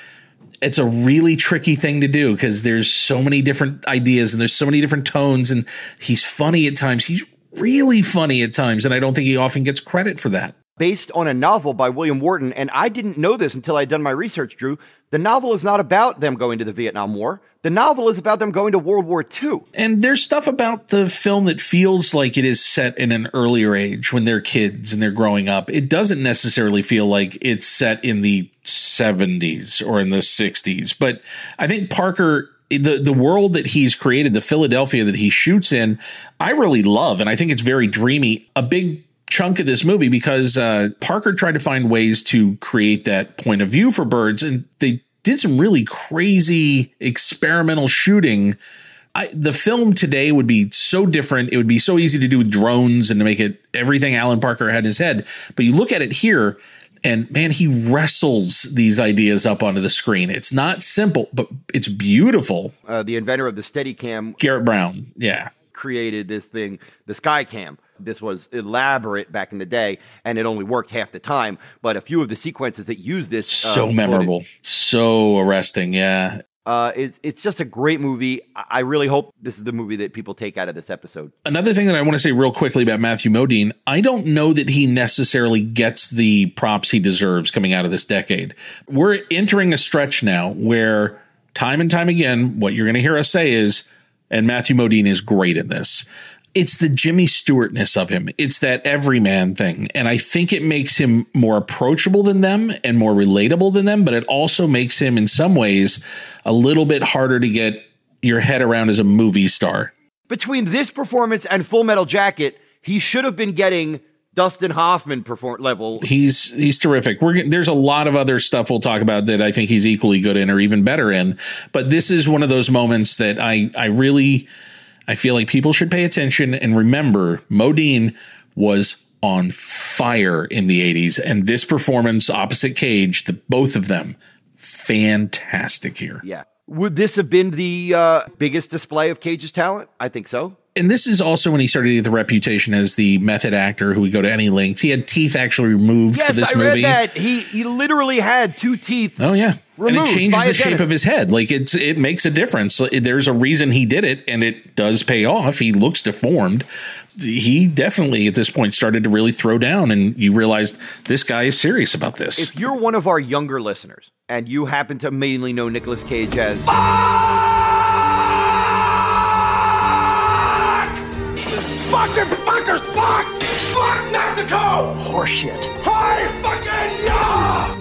It's a really tricky thing to do because there's so many different ideas and there's so many different tones, and he's funny at times. He's really funny at times. And I don't think he often gets credit for that. Based on a novel by William Wharton. And I didn't know this until I'd done my research, Drew. The novel is not about them going to the Vietnam War. The novel is about them going to World War Two. And there's stuff about the film that feels like it is set in an earlier age when they're kids and they're growing up. It doesn't necessarily feel like it's set in the seventies or in the sixties. But I think Parker, the, the world that he's created, the Philadelphia that he shoots in, I really love. And I think it's very dreamy. A big chunk of this movie because uh, Parker tried to find ways to create that point of view for birds, and they did some really crazy experimental shooting I, the film today would be so different. It would be so easy to do with drones and to make it everything Alan Parker had in his head. But you look at it here and, man, he wrestles these ideas up onto the screen. It's not simple, but it's beautiful. Uh, the inventor of the Steadicam, Garrett Brown, yeah, created this thing, the Skycam. This was elaborate back in the day, and it only worked half the time. But a few of the sequences that use this. So um, memorable. It, so arresting. Yeah. Uh, it, it's just a great movie. I really hope this is the movie that people take out of this episode. Another thing that I want to say real quickly about Matthew Modine, I don't know that he necessarily gets the props he deserves coming out of this decade. We're entering a stretch now where time and time again, what you're going to hear us say is, and Matthew Modine is great in this. It's the Jimmy Stewart-ness of him. It's that everyman thing. And I think it makes him more approachable than them and more relatable than them. But it also makes him in some ways a little bit harder to get your head around as a movie star. Between this performance and Full Metal Jacket, he should have been getting Dustin Hoffman perform level. He's he's terrific. We're there's a lot of other stuff we'll talk about that I think he's equally good in or even better in. But this is one of those moments that I I really... I feel like people should pay attention and remember Modine was on fire in the eighties. And this performance opposite Cage, the both of them, fantastic here. Yeah. Would this have been the uh, biggest display of Cage's talent? I think so. And this is also when he started to get the reputation as the method actor who would go to any length. He had teeth actually removed yes, for this I movie. Yes, I read that. He, he literally had two teeth. Oh, yeah. And it changes the shape of his head. Like, it's, it makes a difference. There's a reason he did it, and it does pay off. He looks deformed. He definitely, at this point, started to really throw down, and you realized this guy is serious about this. If you're one of our younger listeners, and you happen to mainly know Nicolas Cage as... Ah! Fucker, fucker, fuck! Fuck Mexico! Horseshit. Hi, fucking yeah!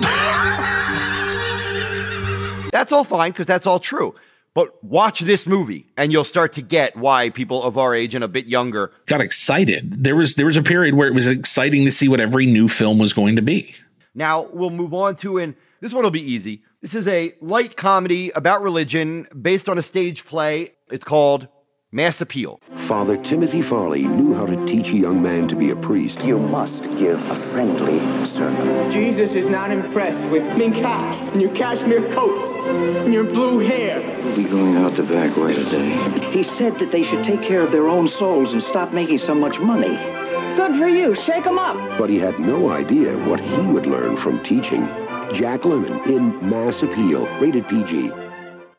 That's all fine, because that's all true. But watch this movie, and you'll start to get why people of our age and a bit younger got excited. There was there was a period where it was exciting to see what every new film was going to be. Now, we'll move on to, and this one will be easy. This is a light comedy about religion based on a stage play. It's called... Mass Appeal. Father Timothy Farley knew how to teach a young man to be a priest. You must give a friendly sermon. Jesus is not impressed with mink hats and your cashmere coats and your blue hair. We're going out the back way today. He said that they should take care of their own souls and stop making so much money. Good for you. Shake them up. But he had no idea what he would learn from teaching. Jack Lemmon in Mass Appeal, rated P G.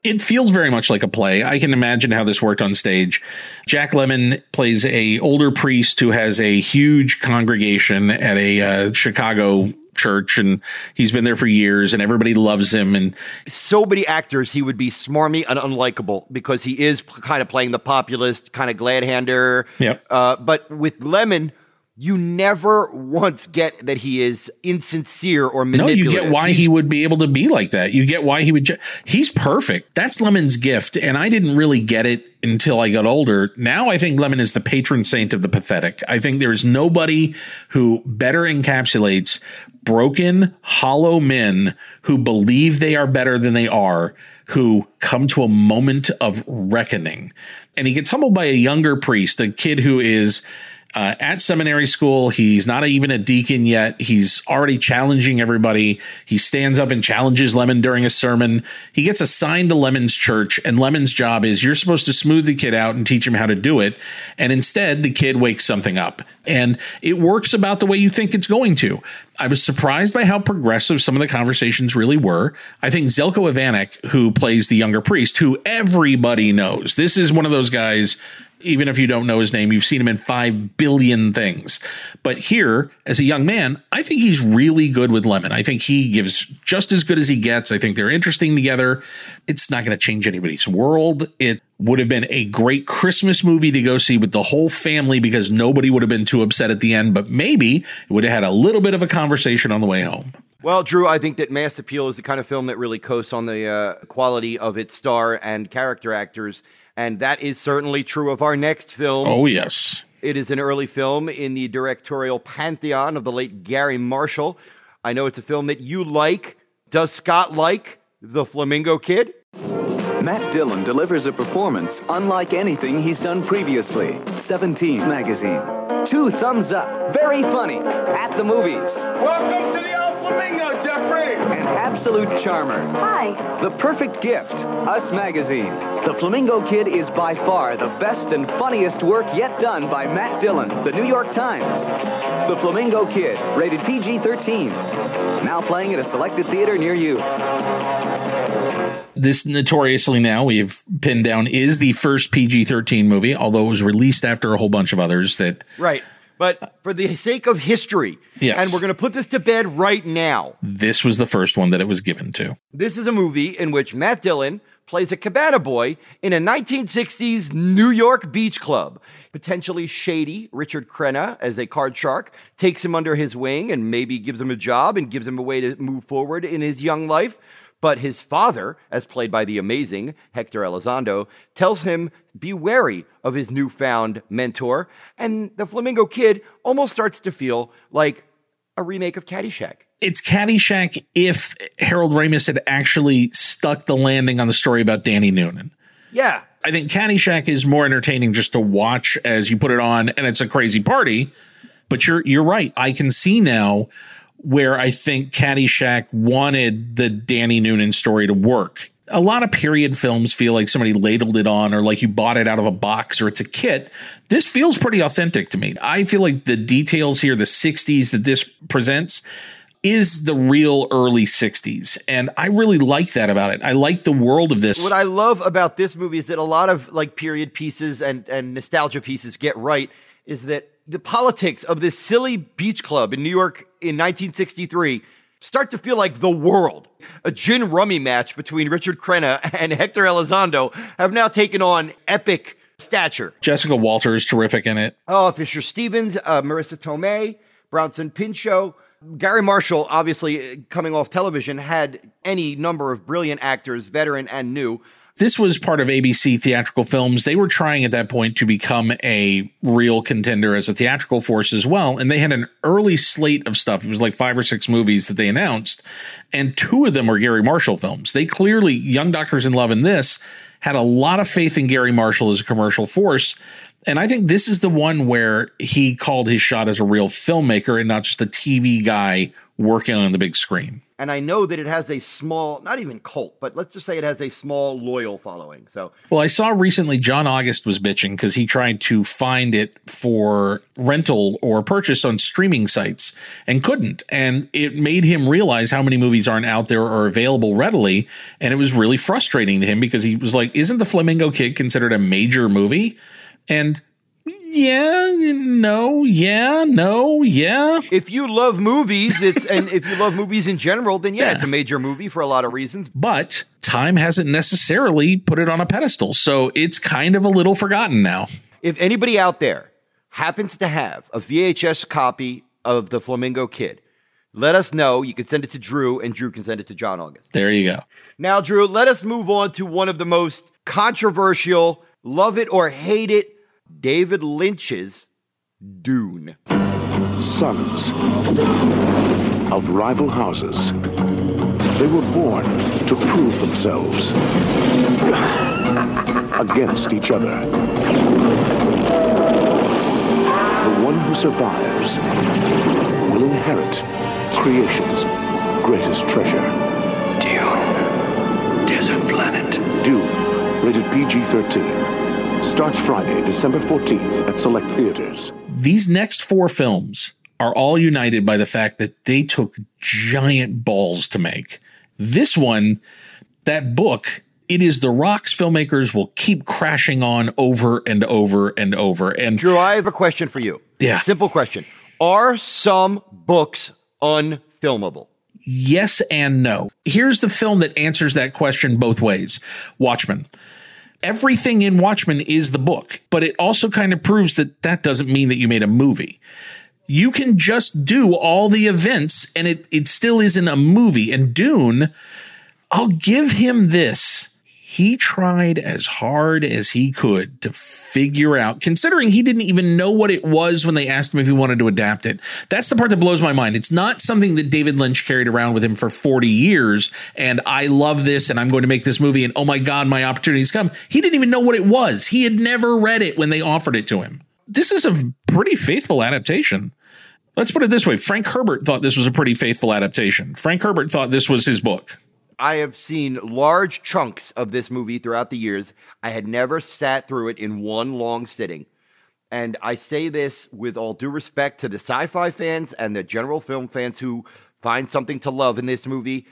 It feels very much like a play. I can imagine how this worked on stage. Jack Lemmon plays a older priest who has a huge congregation at a uh, Chicago church, and he's been there for years, and everybody loves him. And so many actors, he would be smarmy and unlikable because he is p- kind of playing the populist, kind of glad-hander. Yep. Uh, but with Lemmon... You never once get that he is insincere or manipulative. No, you get why he's, he would be able to be like that. You get why he would. Ju- he's perfect. That's Lemmon's gift. And I didn't really get it until I got older. Now I think Lemmon is the patron saint of the pathetic. I think there is nobody who better encapsulates broken, hollow men who believe they are better than they are, who come to a moment of reckoning. And he gets humbled by a younger priest, a kid who is... Uh, at seminary school, he's not even a deacon yet. He's already challenging everybody. He stands up and challenges Lemmon during a sermon. He gets assigned to Lemmon's church, and Lemmon's job is you're supposed to smooth the kid out and teach him how to do it. And instead, the kid wakes something up. And it works about the way you think it's going to. I was surprised by how progressive some of the conversations really were. I think Zelko Ivanek, who plays the younger priest, who everybody knows. This is one of those guys... Even if you don't know his name, you've seen him in five billion things. But here, as a young man, I think he's really good with Lemmon. I think he gives just as good as he gets. I think they're interesting together. It's not going to change anybody's world. It would have been a great Christmas movie to go see with the whole family because nobody would have been too upset at the end. But maybe it would have had a little bit of a conversation on the way home. Well, Drew, I think that Mass Appeal is the kind of film that really coasts on the uh, quality of its star and character actors. And that is certainly true of our next film. Oh, yes. It is an early film in the directorial pantheon of the late Gary Marshall. I know it's a film that you like. Does Scott like The Flamingo Kid? Matt Dillon delivers a performance unlike anything he's done previously. seventeen Magazine. Two thumbs up. Very funny. At the movies. Welcome to the El Flamingo, Jeffrey. An absolute charmer. Hi. The perfect gift. Us Magazine. The Flamingo Kid is by far the best and funniest work yet done by Matt Dillon. The New York Times. The Flamingo Kid. Rated P G thirteen. Now playing at a selected theater near you. This, notoriously now, we've pinned down, is the first P G thirteen movie, although it was released after a whole bunch of others that... Right. But for the sake of history, yes. And we're going to put this to bed right now. This was the first one that it was given to. This is a movie in which Matt Dillon plays a cabana boy in a nineteen sixties New York beach club. Potentially shady Richard Crenna, as a card shark, takes him under his wing and maybe gives him a job and gives him a way to move forward in his young life. But his father, as played by the amazing Hector Elizondo, tells him be wary of his newfound mentor. And the Flamingo Kid almost starts to feel like a remake of Caddyshack. It's Caddyshack if Harold Ramis had actually stuck the landing on the story about Danny Noonan. Yeah. I think Caddyshack is more entertaining just to watch as you put it on, and it's a crazy party. But you're you're right. I can see now where I think Caddyshack wanted the Danny Noonan story to work. A lot of period films feel like somebody ladled it on or like you bought it out of a box or it's a kit. This feels pretty authentic to me. I feel like the details here, the sixties that this presents is the real early sixties. And I really like that about it. I like the world of this. What I love about this movie is that a lot of like period pieces and, and nostalgia pieces get right is that the politics of this silly beach club in New York in nineteen sixty-three start to feel like the world. A gin rummy match between Richard Crenna and Hector Elizondo have now taken on epic stature. Jessica Walter is terrific in it. Oh, Fisher Stevens, uh, Marissa Tomei, Bronson Pinchot, Gary Marshall, obviously coming off television, had any number of brilliant actors, veteran and new. This was part of A B C Theatrical Films. They were trying at that point to become a real contender as a theatrical force as well. And they had an early slate of stuff. It was like five or six movies that they announced. And two of them were Gary Marshall films. They clearly, Young Doctors in Love and this, had a lot of faith in Gary Marshall as a commercial force. And I think this is the one where he called his shot as a real filmmaker and not just a T V guy working on the big screen. And I know that it has a small, not even cult, but let's just say it has a small loyal following. So, well, I saw recently John August was bitching because he tried to find it for rental or purchase on streaming sites and couldn't. And it made him realize how many movies aren't out there or available readily. And it was really frustrating to him because he was like, isn't The Flamingo Kid considered a major movie? And yeah, no, yeah, no, yeah. If you love movies, it's and if you love movies in general, then yeah, yeah, it's a major movie for a lot of reasons. But time hasn't necessarily put it on a pedestal, so it's kind of a little forgotten now. If anybody out there happens to have a V H S copy of The Flamingo Kid, let us know. You can send it to Drew, and Drew can send it to John August. There you go. Now, Drew, let us move on to one of the most controversial, love it or hate it, David Lynch's Dune. Sons of rival houses. They were born to prove themselves against each other. The one who survives will inherit creation's greatest treasure. Dune. Desert planet. Dune. Rated P G thirteen. Starts Friday, December fourteenth at select theaters. These next four films are all united by the fact that they took giant balls to make. This one, that book, it is the rocks filmmakers will keep crashing on over and over and over. And Drew, I have a question for you. Yeah. Simple question. Are some books unfilmable? Yes and no. Here's the film that answers that question both ways. Watchmen. Everything in Watchmen is the book, but it also kind of proves that that doesn't mean that you made a movie. You can just do all the events and it, it still isn't a movie. And Dune, I'll give him this. he tried as hard as he could to figure out, considering he didn't even know what it was when they asked him if he wanted to adapt it. That's the part that blows my mind. It's not something that David Lynch carried around with him for forty years. And I love this and I'm going to make this movie. And oh, my God, my opportunity's come. He didn't even know what it was. He had never read it when they offered it to him. This is a pretty faithful adaptation. Let's put it this way. Frank Herbert thought this was a pretty faithful adaptation. Frank Herbert thought this was his book. I have seen large chunks of this movie throughout the years. I had never sat through it in one long sitting. And I say this with all due respect to the sci-fi fans and the general film fans who find something to love in this movie.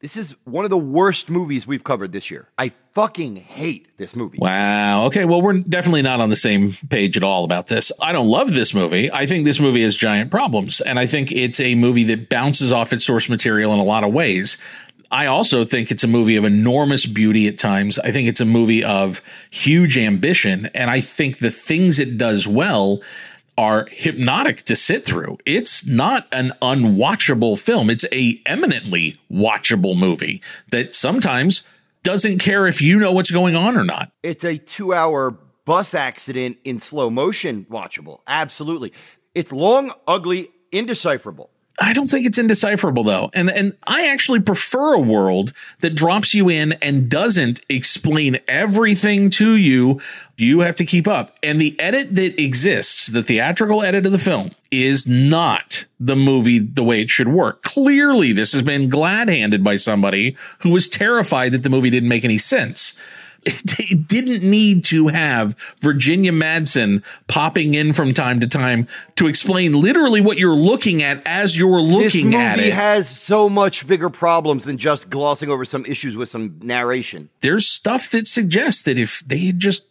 This is one of the worst movies we've covered this year. I fucking hate this movie. Wow. Okay. Well, we're definitely not on the same page at all about this. I don't love this movie. I think this movie has giant problems. And I think it's a movie that bounces off its source material in a lot of ways. I also think it's a movie of enormous beauty at times. I think it's a movie of huge ambition. And I think the things it does well are hypnotic to sit through. It's not an unwatchable film. It's a eminently watchable movie that sometimes doesn't care if you know what's going on or not. It's a two-hour bus accident in slow motion watchable. Absolutely. It's long, ugly, indecipherable. I don't think it's indecipherable, though. And and I actually prefer a world that drops you in and doesn't explain everything to you. You have to keep up. And the edit that exists, the theatrical edit of the film, is not the movie the way it should work. Clearly, this has been glad-handed by somebody who was terrified that the movie didn't make any sense. It didn't need to have Virginia Madsen popping in from time to time to explain literally what you're looking at as you're looking at it. This movie has so much bigger problems than just glossing over some issues with some narration. There's stuff that suggests that if they had just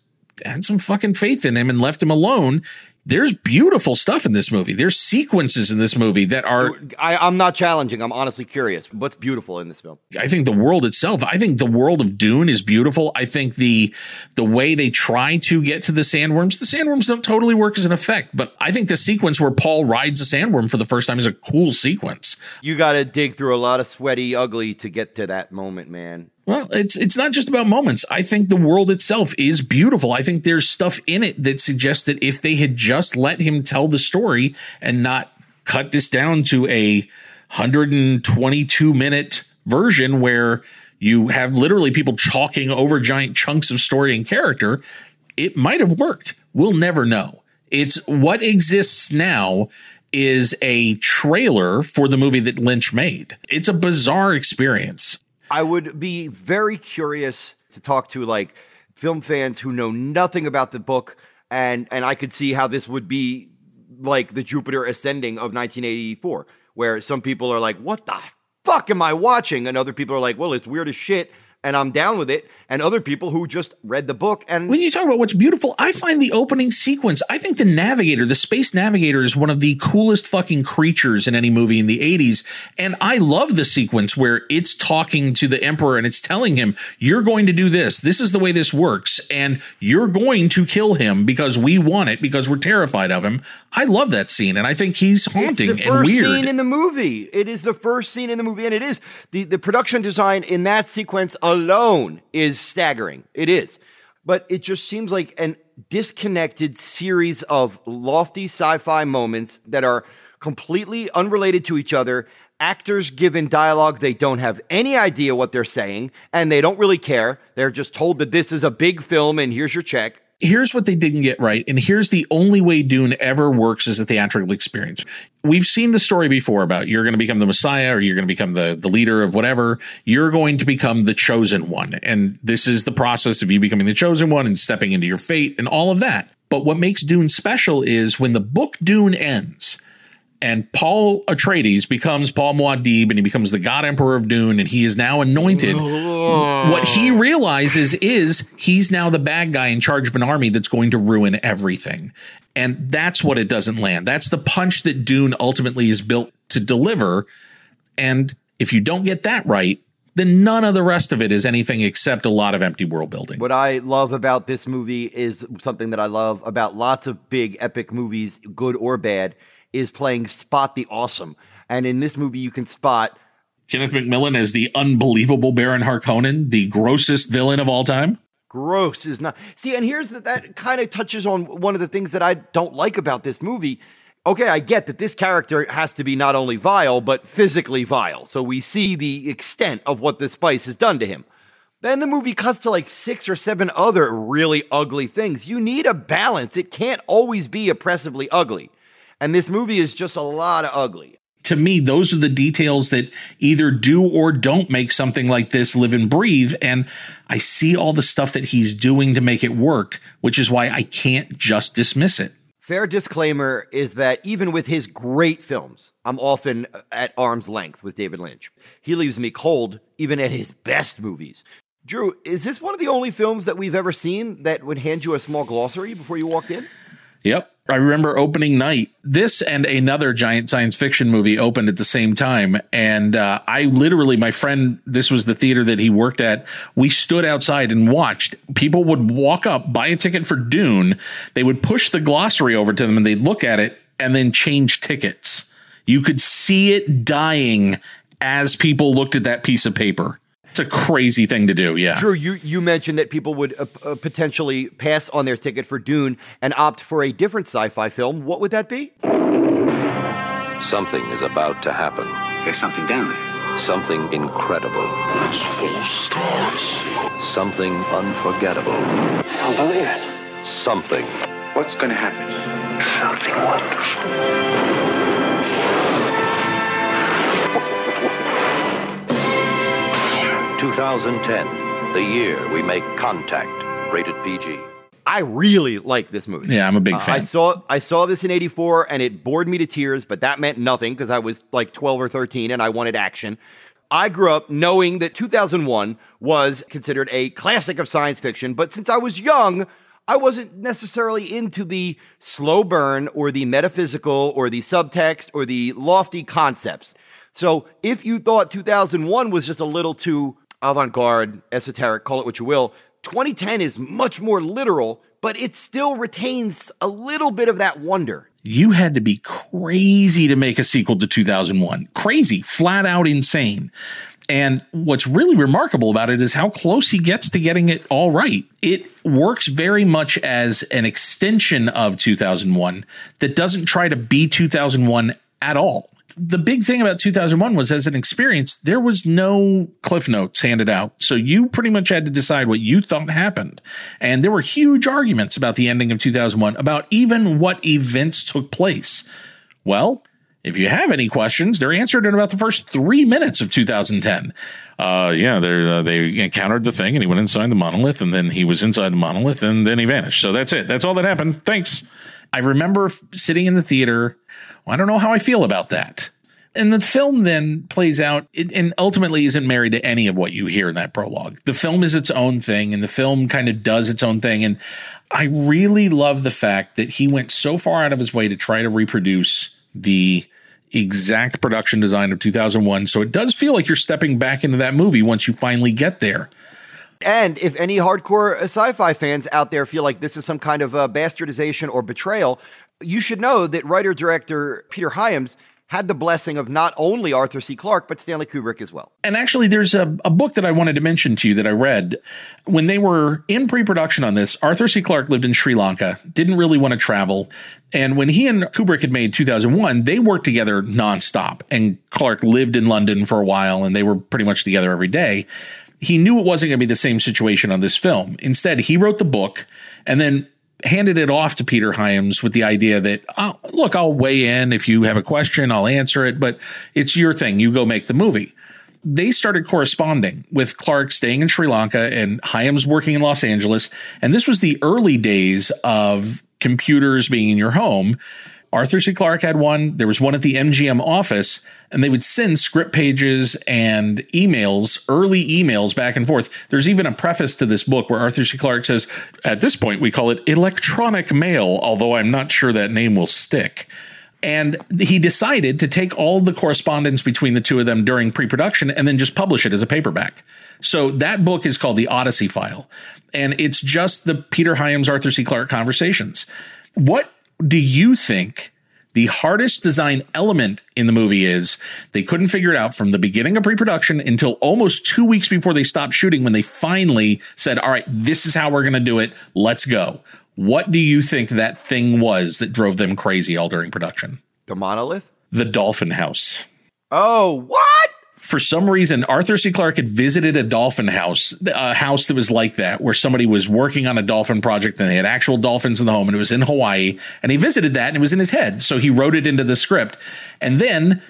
had some fucking faith in him and left him alone, there's beautiful stuff in this movie. There's sequences in this movie that are... I, I'm not challenging. I'm honestly curious. What's beautiful in this film? I think the world itself. I think the world of Dune is beautiful. I think the the way they try to get to the sandworms, the sandworms don't totally work as an effect. But I think the sequence where Paul rides a sandworm for the first time is a cool sequence. You got to dig through a lot of sweaty, ugly to get to that moment, man. Well, it's it's not just about moments. I think the world itself is beautiful. I think there's stuff in it that suggests that if they had just let him tell the story and not cut this down to a one hundred twenty-two minute version where you have literally people chalking over giant chunks of story and character, it might have worked. We'll never know. It's what exists now is a trailer for the movie that Lynch made. It's a bizarre experience. I would be very curious to talk to like film fans who know nothing about the book. And, and I could see how this would be like the Jupiter Ascending of nineteen eighty-four, where some people are like, what the fuck am I watching? And other people are like, well, it's weird as shit and I'm down with it. And other people who just read the book. And when you talk about what's beautiful, I find the opening sequence, I think the Navigator, the Space Navigator is one of the coolest fucking creatures in any movie in the eighties. And I love the sequence where it's talking to the Emperor and it's telling him, you're going to do this. This is the way this works. And you're going to kill him because we want it, because we're terrified of him. I love that scene. And I think he's haunting and weird. It's the first scene in the movie. It is the first scene in the movie. And it is the, the production design in that sequence alone is staggering. It is. But it just seems like an disconnected series of lofty sci-fi moments that are completely unrelated to each other. Actors given dialogue, they don't have any idea what they're saying, and they don't really care. They're just told that this is a big film and here's your check. Here's what they didn't get right, and here's the only way Dune ever works as a theatrical experience. We've seen the story before about you're going to become the Messiah or you're going to become the, the leader of whatever. You're going to become the chosen one, and this is the process of you becoming the chosen one and stepping into your fate and all of that. But what makes Dune special is when the book Dune ends and Paul Atreides becomes Paul Muad'Dib and he becomes the God Emperor of Dune and he is now anointed. Whoa. What he realizes is he's now the bad guy in charge of an army that's going to ruin everything. And that's what it doesn't land. That's the punch that Dune ultimately is built to deliver. And if you don't get that right, then none of the rest of it is anything except a lot of empty world building. What I love about this movie is something that I love about lots of big epic movies, good or bad, is playing spot the awesome. And in this movie, you can spot Kenneth McMillan as the unbelievable Baron Harkonnen, the grossest villain of all time. Gross is not. See, and here's the, that kind of touches on one of the things that I don't like about this movie. Okay, I get that this character has to be not only vile, but physically vile. So we see the extent of what the spice has done to him. Then the movie cuts to like six or seven other really ugly things. You need a balance. It can't always be oppressively ugly. And this movie is just a lot of ugly. To me, those are the details that either do or don't make something like this live and breathe. And I see all the stuff that he's doing to make it work, which is why I can't just dismiss it. Fair disclaimer is that even with his great films, I'm often at arm's length with David Lynch. He leaves me cold even at his best movies. Drew, is this one of the only films that we've ever seen that would hand you a small glossary before you walked in? Yep. I remember opening night, this and another giant science fiction movie opened at the same time. And uh, I literally, my friend, this was the theater that he worked at. We stood outside and watched. People would walk up, buy a ticket for Dune. They would push the glossary over to them and they'd look at it and then change tickets. You could see it dying as people looked at that piece of paper. A crazy thing to do. Yeah. Drew, you, you mentioned that people would uh, uh, potentially pass on their ticket for Dune and opt for a different sci-fi film. What would that be? Something is about to happen. There's something down there. Something incredible. It's full of stars. Something unforgettable. I don't believe it. Something. What's going to happen? Something wonderful. two thousand ten, the year we make contact, rated P G. I really like this movie. Yeah, I'm a big uh, fan. I saw I saw this in eighty-four, and it bored me to tears, but that meant nothing because I was like twelve or thirteen, and I wanted action. I grew up knowing that two thousand one was considered a classic of science fiction, but since I was young, I wasn't necessarily into the slow burn or the metaphysical or the subtext or the lofty concepts. So if you thought two thousand one was just a little too avant-garde, esoteric, call it what you will, twenty ten is much more literal, but it still retains a little bit of that wonder. You had to be crazy to make a sequel to two thousand one. Crazy, flat out insane. And what's really remarkable about it is how close he gets to getting it all right. It works very much as an extension of two thousand one that doesn't try to be two thousand one at all. The big thing about two thousand one was, as an experience, there was no cliff notes handed out. So you pretty much had to decide what you thought happened. And there were huge arguments about the ending of two thousand one, about even what events took place. Well, if you have any questions, they're answered in about the first three minutes of two thousand ten. Uh, yeah, uh, they encountered the thing and he went inside the monolith, and then he was inside the monolith, and then he vanished. So that's it. That's all that happened. Thanks. I remember sitting in the theater. Well, I don't know how I feel about that. And the film then plays out and ultimately isn't married to any of what you hear in that prologue. The film is its own thing, and the film kind of does its own thing. And I really love the fact that he went so far out of his way to try to reproduce the exact production design of two thousand one. So it does feel like you're stepping back into that movie once you finally get there. And if any hardcore sci-fi fans out there feel like this is some kind of uh, bastardization or betrayal, you should know that writer-director Peter Hyams had the blessing of not only Arthur C. Clarke, but Stanley Kubrick as well. And actually, there's a, a book that I wanted to mention to you that I read. When they were in pre-production on this, Arthur C. Clarke lived in Sri Lanka, didn't really want to travel. And when he and Kubrick had made two thousand one, they worked together nonstop. And Clarke lived in London for a while, and they were pretty much together every day. He knew it wasn't going to be the same situation on this film. Instead, he wrote the book and then handed it off to Peter Hyams with the idea that, oh, look, I'll weigh in. If you have a question, I'll answer it. But it's your thing. You go make the movie. They started corresponding, with Clarke staying in Sri Lanka and Hyams working in Los Angeles. And this was the early days of computers being in your home. Arthur C. Clarke had one. There was one at the M G M office, and they would send script pages and emails, early emails back and forth. There's even a preface to this book where Arthur C. Clarke says, at this point, we call it electronic mail, although I'm not sure that name will stick. And he decided to take all the correspondence between the two of them during pre-production and then just publish it as a paperback. So that book is called The Odyssey File, and it's just the Peter Hyams, Arthur C. Clarke conversations. What do you think The hardest design element in the movie is they couldn't figure it out from the beginning of pre-production until almost two weeks before they stopped shooting, when they finally said, all right, this is how we're going to do it. Let's go. What do you think that thing was that drove them crazy all during production? The monolith? The dolphin house. Oh, what? For some reason, Arthur C. Clarke had visited a dolphin house, a house that was like that, where somebody was working on a dolphin project and they had actual dolphins in the home, and it was in Hawaii. And he visited that and it was in his head. So he wrote it into the script. And then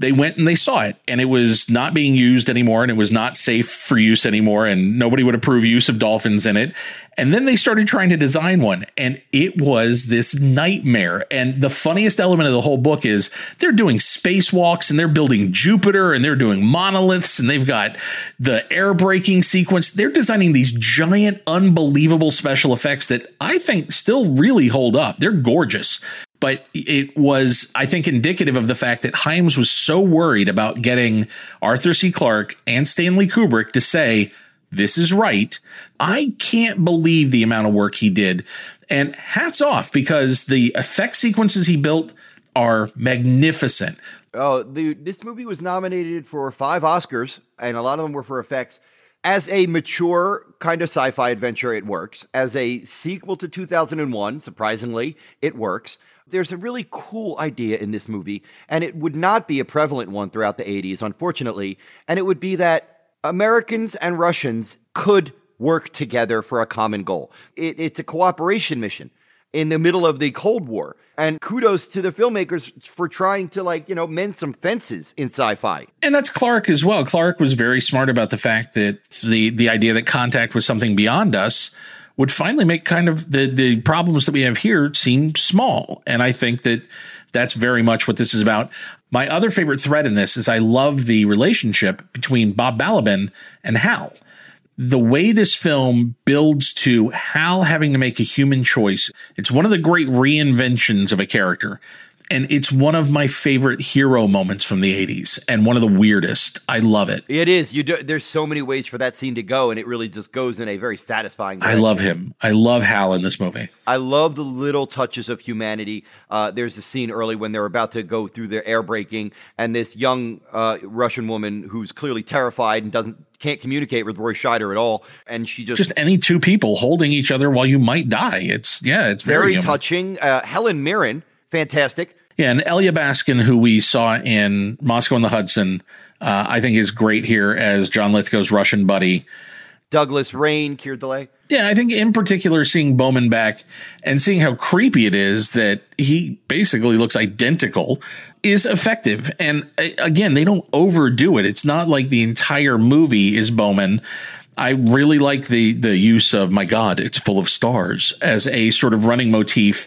they went and they saw it, and it was not being used anymore, and it was not safe for use anymore, and nobody would approve use of dolphins in it. And then they started trying to design one, and it was this nightmare. And the funniest element of the whole book is they're doing spacewalks, and they're building Jupiter, and they're doing monoliths, and they've got the air braking sequence. They're designing these giant, unbelievable special effects that I think still really hold up. They're gorgeous. But it was, I think, indicative of the fact that Hyams was so worried about getting Arthur C. Clarke and Stanley Kubrick to say, this is right. I can't believe the amount of work he did. And hats off, because the effect sequences he built are magnificent. Oh, the, this movie was nominated for five Oscars, and a lot of them were for effects. As a mature kind of sci-fi adventure, it works. As a sequel to two thousand one, surprisingly, it works. There's a really cool idea in this movie, and it would not be a prevalent one throughout the eighties, unfortunately. And it would be that Americans and Russians could work together for a common goal. It, it's a cooperation mission in the middle of the Cold War. And kudos to the filmmakers for trying to, like, you know, mend some fences in sci-fi. And that's Clarke as well. Clarke was very smart about the fact that the, the idea that contact was something beyond us would finally make kind of the, the problems that we have here seem small. And I think that that's very much what this is about. My other favorite thread in this is I love the relationship between Bob Balaban and Hal. The way this film builds to Hal having to make a human choice, it's one of the great reinventions of a character. And it's one of my favorite hero moments from the eighties, and one of the weirdest. I love it. It is. You do, there's so many ways for that scene to go, and it really just goes in a very satisfying way. I love him. I love Hal in this movie. I love the little touches of humanity. Uh, there's a scene early when they're about to go through their air braking, and this young uh, Russian woman who's clearly terrified and doesn't can't communicate with Roy Scheider at all, and she just just any two people holding each other while you might die. It's yeah, it's very, very touching. Uh, Helen Mirren. Fantastic. Yeah. And Elia Baskin, who we saw in Moscow on the Hudson, uh, I think is great here as John Lithgow's Russian buddy. Douglas Rain, Keir Delay. Yeah. I think in particular, seeing Bowman back and seeing how creepy it is that he basically looks identical is effective. And again, they don't overdo it. It's not like the entire movie is Bowman. I really like the the use of "My God, it's full of stars" as a sort of running motif.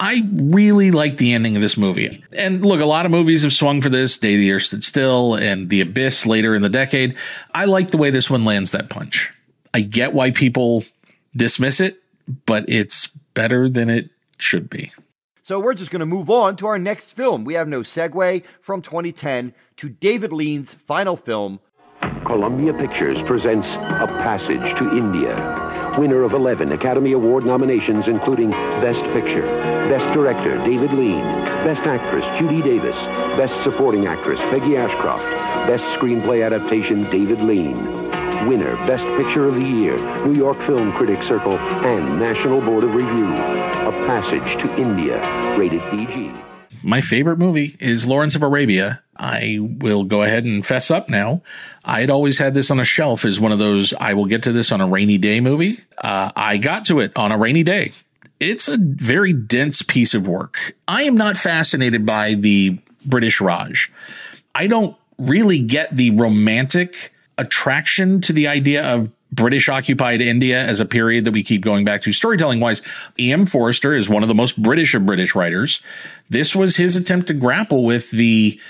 I really like the ending of this movie. And look, a lot of movies have swung for this, Day the Earth Stood Still and The Abyss later in the decade. I like the way this one lands that punch. I get why people dismiss it, but it's better than it should be. So we're just going to move on to our next film. We have no segue from twenty ten to David Lean's final film. Columbia Pictures presents A Passage to India, winner of eleven Academy Award nominations, including Best Picture, Best Director, David Lean, Best Actress, Judy Davis, Best Supporting Actress, Peggy Ashcroft, Best Screenplay Adaptation, David Lean. Winner, Best Picture of the Year, New York Film Critics Circle, and National Board of Review. A Passage to India, rated P G. My favorite movie is Lawrence of Arabia. I will go ahead and fess up now. I had always had this on a shelf as one of those, I will get to this on a rainy day movie. Uh, I got to it on a rainy day. It's a very dense piece of work. I am not fascinated by the British Raj. I don't really get the romantic attraction to the idea of British occupied India as a period that we keep going back to storytelling wise. E M Forster is one of the most British of British writers. This was his attempt to grapple with the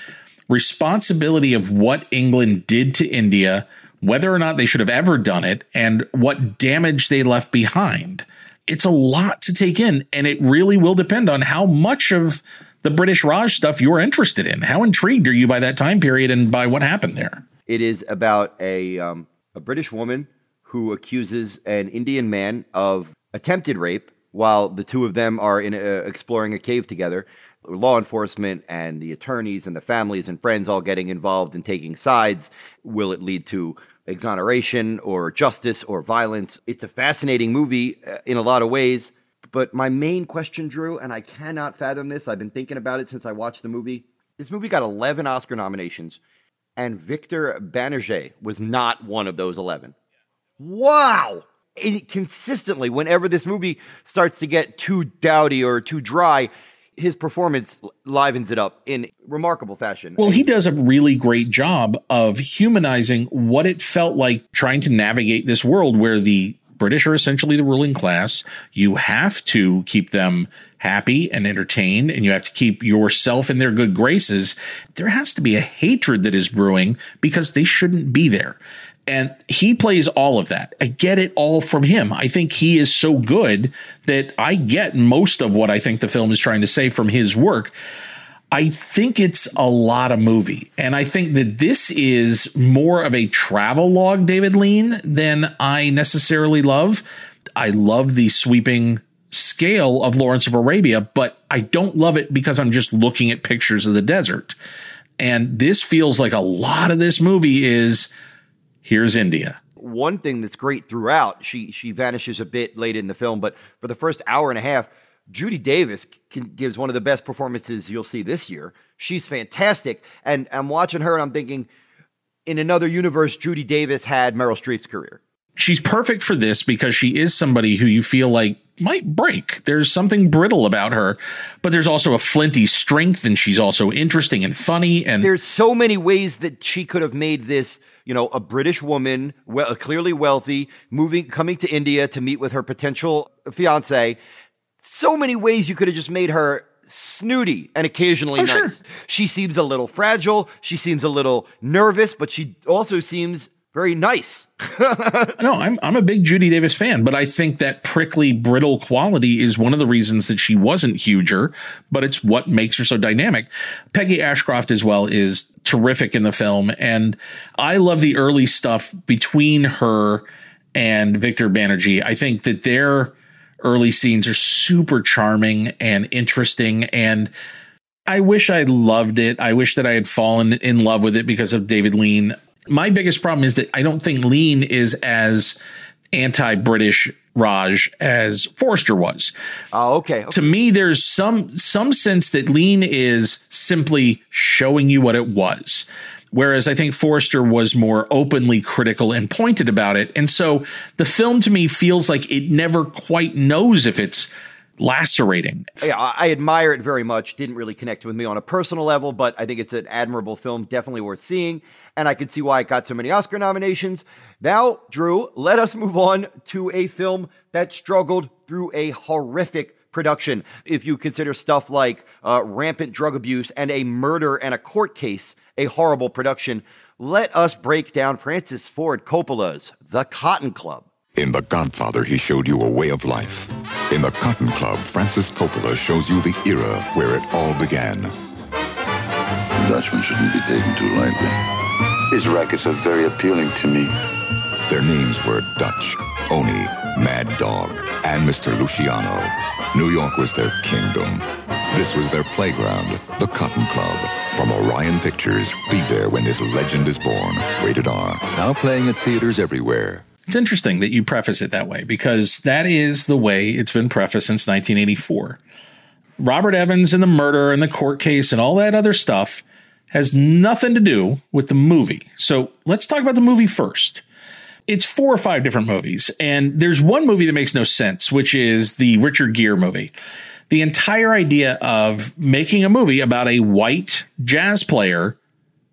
responsibility of what England did to India, whether or not they should have ever done it, and what damage they left behind. It's a lot to take in, and it really will depend on how much of the British Raj stuff you're interested in. How intrigued are you by that time period and by what happened there? It is about a um, a British woman who accuses an Indian man of attempted rape while the two of them are in a, exploring a cave together. law enforcement and the attorneys and the families and friends all getting involved and taking sides. Will it lead to exoneration or justice or violence? It's a fascinating movie in a lot of ways. But my main question, Drew, and I cannot fathom this, I've been thinking about it since I watched the movie. This movie got eleven Oscar nominations, and Victor Banerjee was not one of those eleven. Wow! It consistently, whenever this movie starts to get too dowdy or too dry, his performance livens it up in remarkable fashion. Well, he does a really great job of humanizing what it felt like trying to navigate this world where the British are essentially the ruling class. You have to keep them happy and entertained, and you have to keep yourself in their good graces. There has to be a hatred that is brewing because they shouldn't be there. And he plays all of that. I get it all from him. I think he is so good that I get most of what I think the film is trying to say from his work. I think it's a lot of movie. And I think that this is more of a travel log, David Lean, than I necessarily love. I love the sweeping scale of Lawrence of Arabia, but I don't love it because I'm just looking at pictures of the desert. And this feels like a lot of this movie is here's India. One thing that's great throughout, she she vanishes a bit late in the film, but for the first hour and a half, Judy Davis can, gives one of the best performances you'll see this year. She's fantastic. And I'm watching her and I'm thinking, in another universe, Judy Davis had Meryl Streep's career. She's perfect for this because she is somebody who you feel like might break. There's something brittle about her, but there's also a flinty strength, and she's also interesting and funny. And there's so many ways that she could have made this, you know, a British woman, well, clearly wealthy, moving, coming to India to meet with her potential fiance. So many ways you could have just made her snooty and occasionally oh, nice. Sure. She seems a little fragile. She seems a little nervous, but she also seems very nice. No, I'm I'm a big Judy Davis fan, but I think that prickly, brittle quality is one of the reasons that she wasn't huger, but it's what makes her so dynamic. Peggy Ashcroft as well is terrific in the film, and I love the early stuff between her and Victor Banerjee. I think that they're early scenes are super charming and interesting, and I wish I loved it. I wish that I had fallen in love with it because of David Lean. My biggest problem is that I don't think Lean is as anti-British Raj as Forster was. Oh, okay. okay. To me, there's some some sense that Lean is simply showing you what it was, whereas I think Forster was more openly critical and pointed about it. And so the film to me feels like it never quite knows if it's lacerating. Yeah, I admire it very much. Didn't really connect with me on a personal level, but I think it's an admirable film, definitely worth seeing. And I can see why it got so many Oscar nominations. Now, Drew, let us move on to a film that struggled through a horrific production. If you consider stuff like uh, rampant drug abuse and a murder and a court case a horrible production, let us break down Francis Ford Coppola's The Cotton Club. In The Godfather, he showed you a way of life. In The Cotton Club, Francis Coppola shows you the era where it all began. The Dutchman shouldn't be taken too lightly. His records are very appealing to me. Their names were Dutch, Oni, Mad Dog, and Mister Luciano. New York was their kingdom. This was their playground, The Cotton Club. From Orion Pictures, be there when this legend is born. Rated R. Now playing at theaters everywhere. It's interesting that you preface it that way, because that is the way it's been prefaced since nineteen eighty-four. Robert Evans and the murder and the court case and all that other stuff has nothing to do with the movie. So let's talk about the movie first. It's four or five different movies, and there's one movie that makes no sense, which is the Richard Gere movie. The entire idea of making a movie about a white jazz player,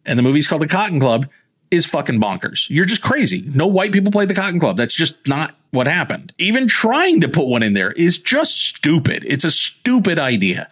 and the movie's called The Cotton Club, is fucking bonkers. You're just crazy. No white people played The Cotton Club. That's just not what happened. Even trying to put one in there is just stupid. It's a stupid idea.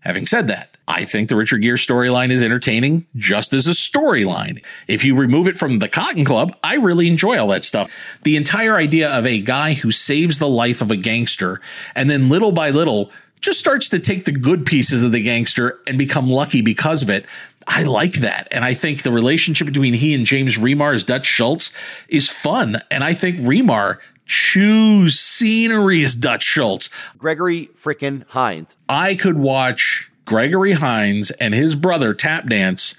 Having said that, I think the Richard Gere storyline is entertaining just as a storyline. If you remove it from The Cotton Club, I really enjoy all that stuff. The entire idea of a guy who saves the life of a gangster and then little by little just starts to take the good pieces of the gangster and become lucky because of it. I like that. And I think the relationship between he and James Remar as Dutch Schultz is fun. And I think Remar chews scenery as Dutch Schultz. Gregory frickin' Hines. I could watch Gregory Hines and his brother tap dance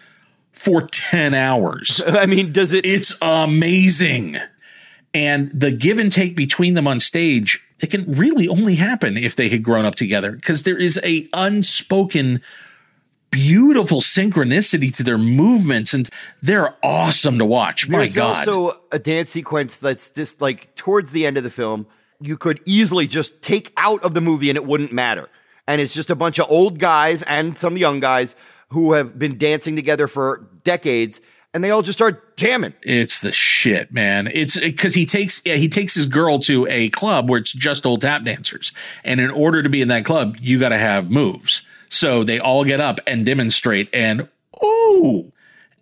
for ten hours. I mean, does it? It's amazing. And the give and take between them on stage, it can really only happen if they had grown up together, because there is a unspoken, beautiful synchronicity to their movements, and they're awesome to watch. My There's God. There's also a dance sequence that's just like towards the end of the film, you could easily just take out of the movie and it wouldn't matter. And it's just a bunch of old guys and some young guys who have been dancing together for decades, and they all just start jamming. It's the shit, man. It's because he takes yeah, he takes his girl to a club where it's just old tap dancers. And in order to be in that club, you got to have moves. So they all get up and demonstrate. And, oh,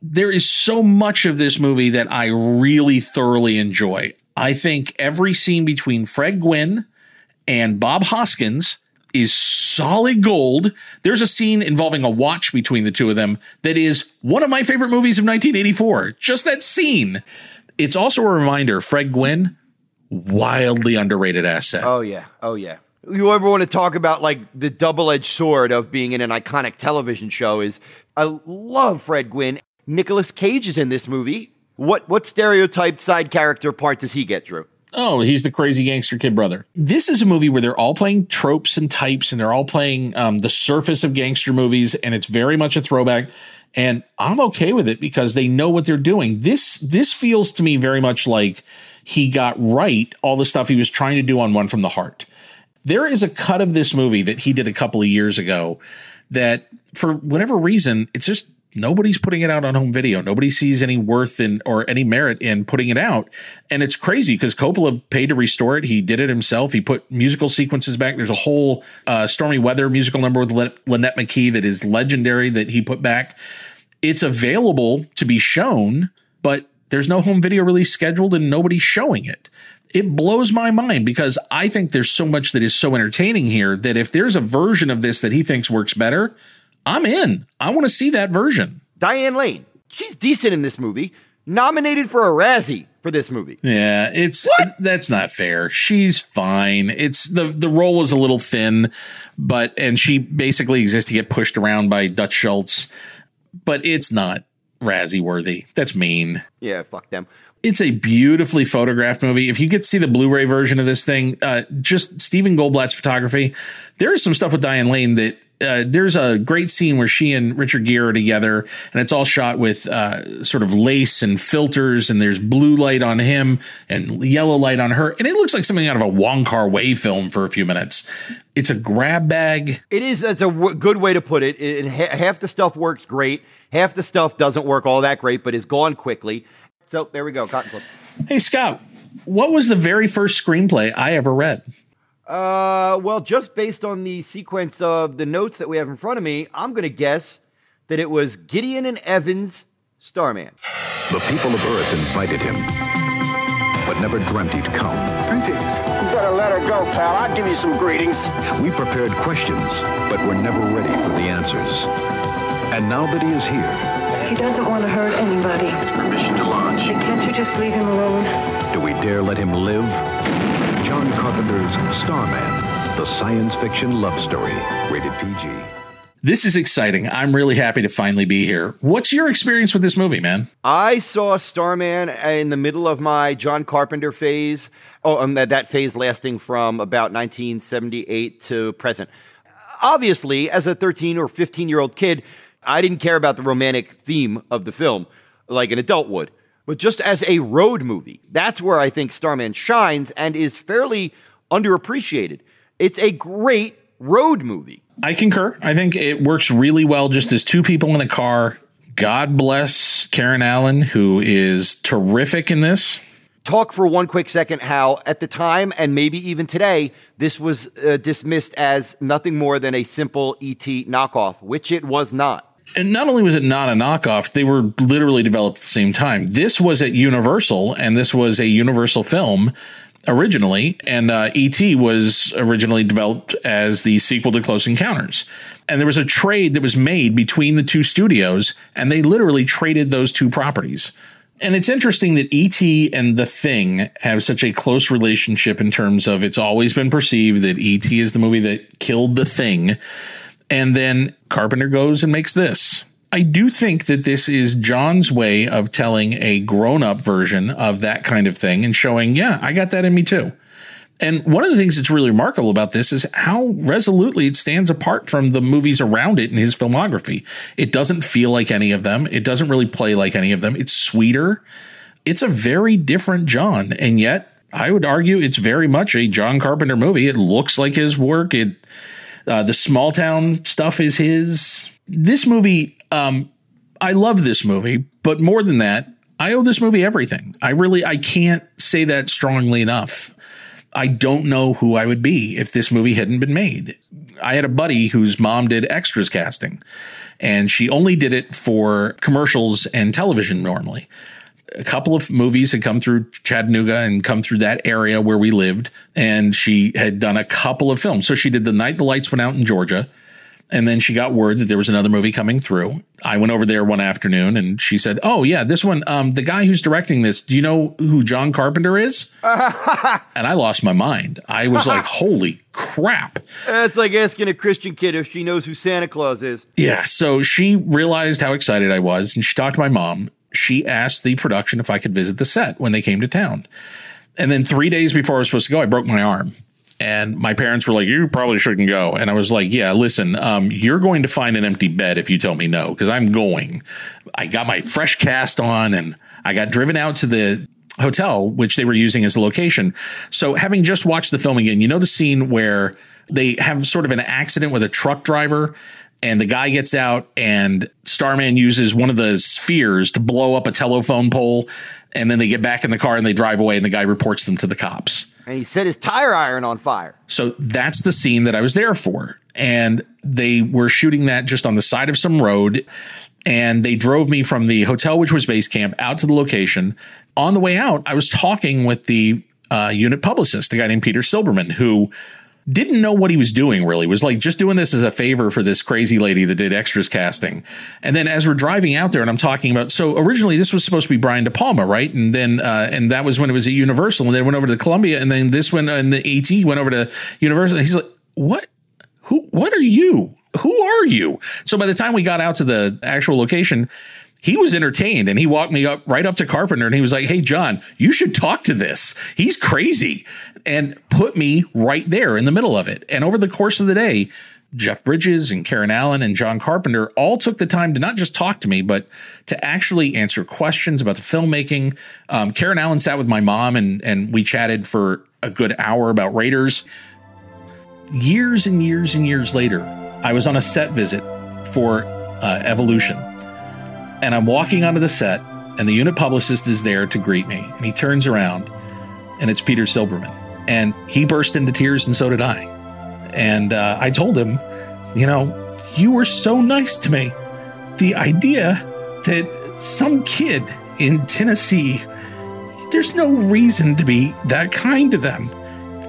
there is so much of this movie that I really thoroughly enjoy. I think every scene between Fred Gwynn and Bob Hoskins is solid gold. There's a scene involving a watch between the two of them that is one of my favorite movies of nineteen eighty-four. Just that scene. It's also a reminder, Fred Gwynn, wildly underrated asset. Oh, yeah. Oh, yeah. You ever want to talk about like the double-edged sword of being in an iconic television show is I love Fred Gwynn. Nicolas Cage is in this movie. What what stereotyped side character part does he get, Drew? Oh, he's the crazy gangster kid brother. This is a movie where they're all playing tropes and types, and they're all playing um, the surface of gangster movies, and it's very much a throwback. And I'm okay with it because they know what they're doing. This this feels to me very much like he got right all the stuff he was trying to do on One from the Heart. There is a cut of this movie that he did a couple of years ago that, for whatever reason, it's just nobody's putting it out on home video. Nobody sees any worth in or any merit in putting it out. And it's crazy because Coppola paid to restore it. He did it himself. He put musical sequences back. There's a whole uh, Stormy Weather musical number with Lyn- Lynette McKee that is legendary that he put back. It's available to be shown, but there's no home video release scheduled and nobody's showing it. It blows my mind because I think there's so much that is so entertaining here that if there's a version of this that he thinks works better, I'm in. I want to see that version. Diane Lane. She's decent in this movie. Nominated for a Razzie for this movie. Yeah, it's what? That's not fair. She's fine. It's the the role is a little thin, but and she basically exists to get pushed around by Dutch Schultz, but it's not Razzie worthy. That's mean. Yeah, fuck them. It's a beautifully photographed movie. If you get to see the Blu-ray version of this thing, uh, just Stephen Goldblatt's photography. There is some stuff with Diane Lane that uh, there's a great scene where she and Richard Gere are together and it's all shot with uh, sort of lace and filters and there's blue light on him and yellow light on her. And it looks like something out of a Wong Kar-wai film for a few minutes. It's a grab bag. It is. That's a w- good way to put it. It, it. Half the stuff works great. Half the stuff doesn't work all that great, but is gone quickly. So there we go. Cotton Club. Hey, Scott, what was the very first screenplay I ever read? Uh, well, just based on the sequence of the notes that we have in front of me, I'm going to guess that it was Gideon and Evans' Starman. The people of Earth invited him, but never dreamt he'd come. Greetings. You better let her go, pal. I'll give you some greetings. We prepared questions, but were never ready for the answers. And now that he is here... He doesn't want to hurt anybody. Permission to launch. Can't you just leave him alone? Do we dare let him live? John Carpenter's Starman, the science fiction love story. Rated P G. This is exciting. I'm really happy to finally be here. What's your experience with this movie, man? I saw Starman in the middle of my John Carpenter phase. Oh, um, that, that phase lasting from about nineteen seventy-eight to present. Obviously, as a thirteen or fifteen-year-old kid... I didn't care about the romantic theme of the film like an adult would, but just as a road movie, that's where I think Starman shines and is fairly underappreciated. It's a great road movie. I concur. I think it works really well just as two people in a car. God bless Karen Allen, who is terrific in this. Talk for one quick second how at the time and maybe even today, this was uh, dismissed as nothing more than a simple E T knockoff, which it was not. And not only was it not a knockoff, they were literally developed at the same time. This was at Universal, and this was a Universal film originally, and uh, E T was originally developed as the sequel to Close Encounters. And there was a trade that was made between the two studios, and they literally traded those two properties. And it's interesting that E T and The Thing have such a close relationship in terms of it's always been perceived that E T is the movie that killed The Thing. And then Carpenter goes and makes this. I do think that this is John's way of telling a grown-up version of that kind of thing and showing, yeah, I got that in me too. And one of the things that's really remarkable about this is how resolutely it stands apart from the movies around it in his filmography. It doesn't feel like any of them. It doesn't really play like any of them. It's sweeter. It's a very different John. And yet, I would argue it's very much a John Carpenter movie. It looks like his work. It, uh, the small town stuff is his. This movie, um, I love this movie, but more than that, I owe this movie everything. I really, I can't say that strongly enough. I don't know who I would be if this movie hadn't been made. I had a buddy whose mom did extras casting, and she only did it for commercials and television normally. A couple of movies had come through Chattanooga and come through that area where we lived, and she had done a couple of films. So she did The Night the Lights Went Out in Georgia, and then she got word that there was another movie coming through. I went over there one afternoon, and she said, oh, yeah, this one, um, the guy who's directing this, do you know who John Carpenter is? And I lost my mind. I was like, holy crap. That's like asking a Christian kid if she knows who Santa Claus is. Yeah, so she realized how excited I was, and she talked to my mom. She asked the production if I could visit the set when they came to town. And then three days before I was supposed to go, I broke my arm. And my parents were like, you probably shouldn't go. And I was like, yeah, listen, um, you're going to find an empty bed if you tell me no, because I'm going. I got my fresh cast on and I got driven out to the hotel, which they were using as a location. So having just watched the film again, you know, the scene where they have sort of an accident with a truck driver and the guy gets out and Starman uses one of the spheres to blow up a telephone pole. And then they get back in the car and they drive away and the guy reports them to the cops. And he set his tire iron on fire. So that's the scene that I was there for. And they were shooting that just on the side of some road. And they drove me from the hotel, which was base camp, out to the location. On the way out, I was talking with the uh, unit publicist, a guy named Peter Silberman, who didn't know what he was doing, really. Was like just doing this as a favor for this crazy lady that did extras casting. And then as we're driving out there and I'm talking about, so originally this was supposed to be Brian De Palma, right? And then, uh, and that was when it was at Universal and then went over to Columbia. And then this went and the AT went over to Universal. And he's like, what, who, what are you? Who are you? So by the time we got out to the actual location, he was entertained and he walked me up right up to Carpenter and he was like, hey, John, you should talk to this. He's crazy. And put me right there in the middle of it. And over the course of the day, Jeff Bridges and Karen Allen and John Carpenter all took the time to not just talk to me, but to actually answer questions about the filmmaking. Um, Karen Allen sat with my mom and, and we chatted for a good hour about Raiders. Years and years and years later, I was on a set visit for uh, Evolution. And I'm walking onto the set, and the unit publicist is there to greet me. And he turns around, and it's Peter Silberman. And he burst into tears, and so did I. And uh, I told him, you know, you were so nice to me. The idea that some kid in Tennessee, there's no reason to be that kind to them.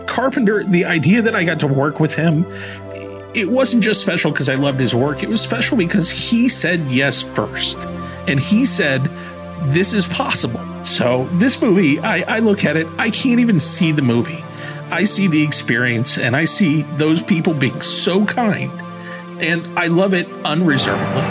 Carpenter, the idea that I got to work with him, it wasn't just special because I loved his work. It was special because he said yes first. And he said, this is possible. So this movie, I, I look at it, I can't even see the movie. I see the experience and I see those people being so kind. And I love it unreservedly.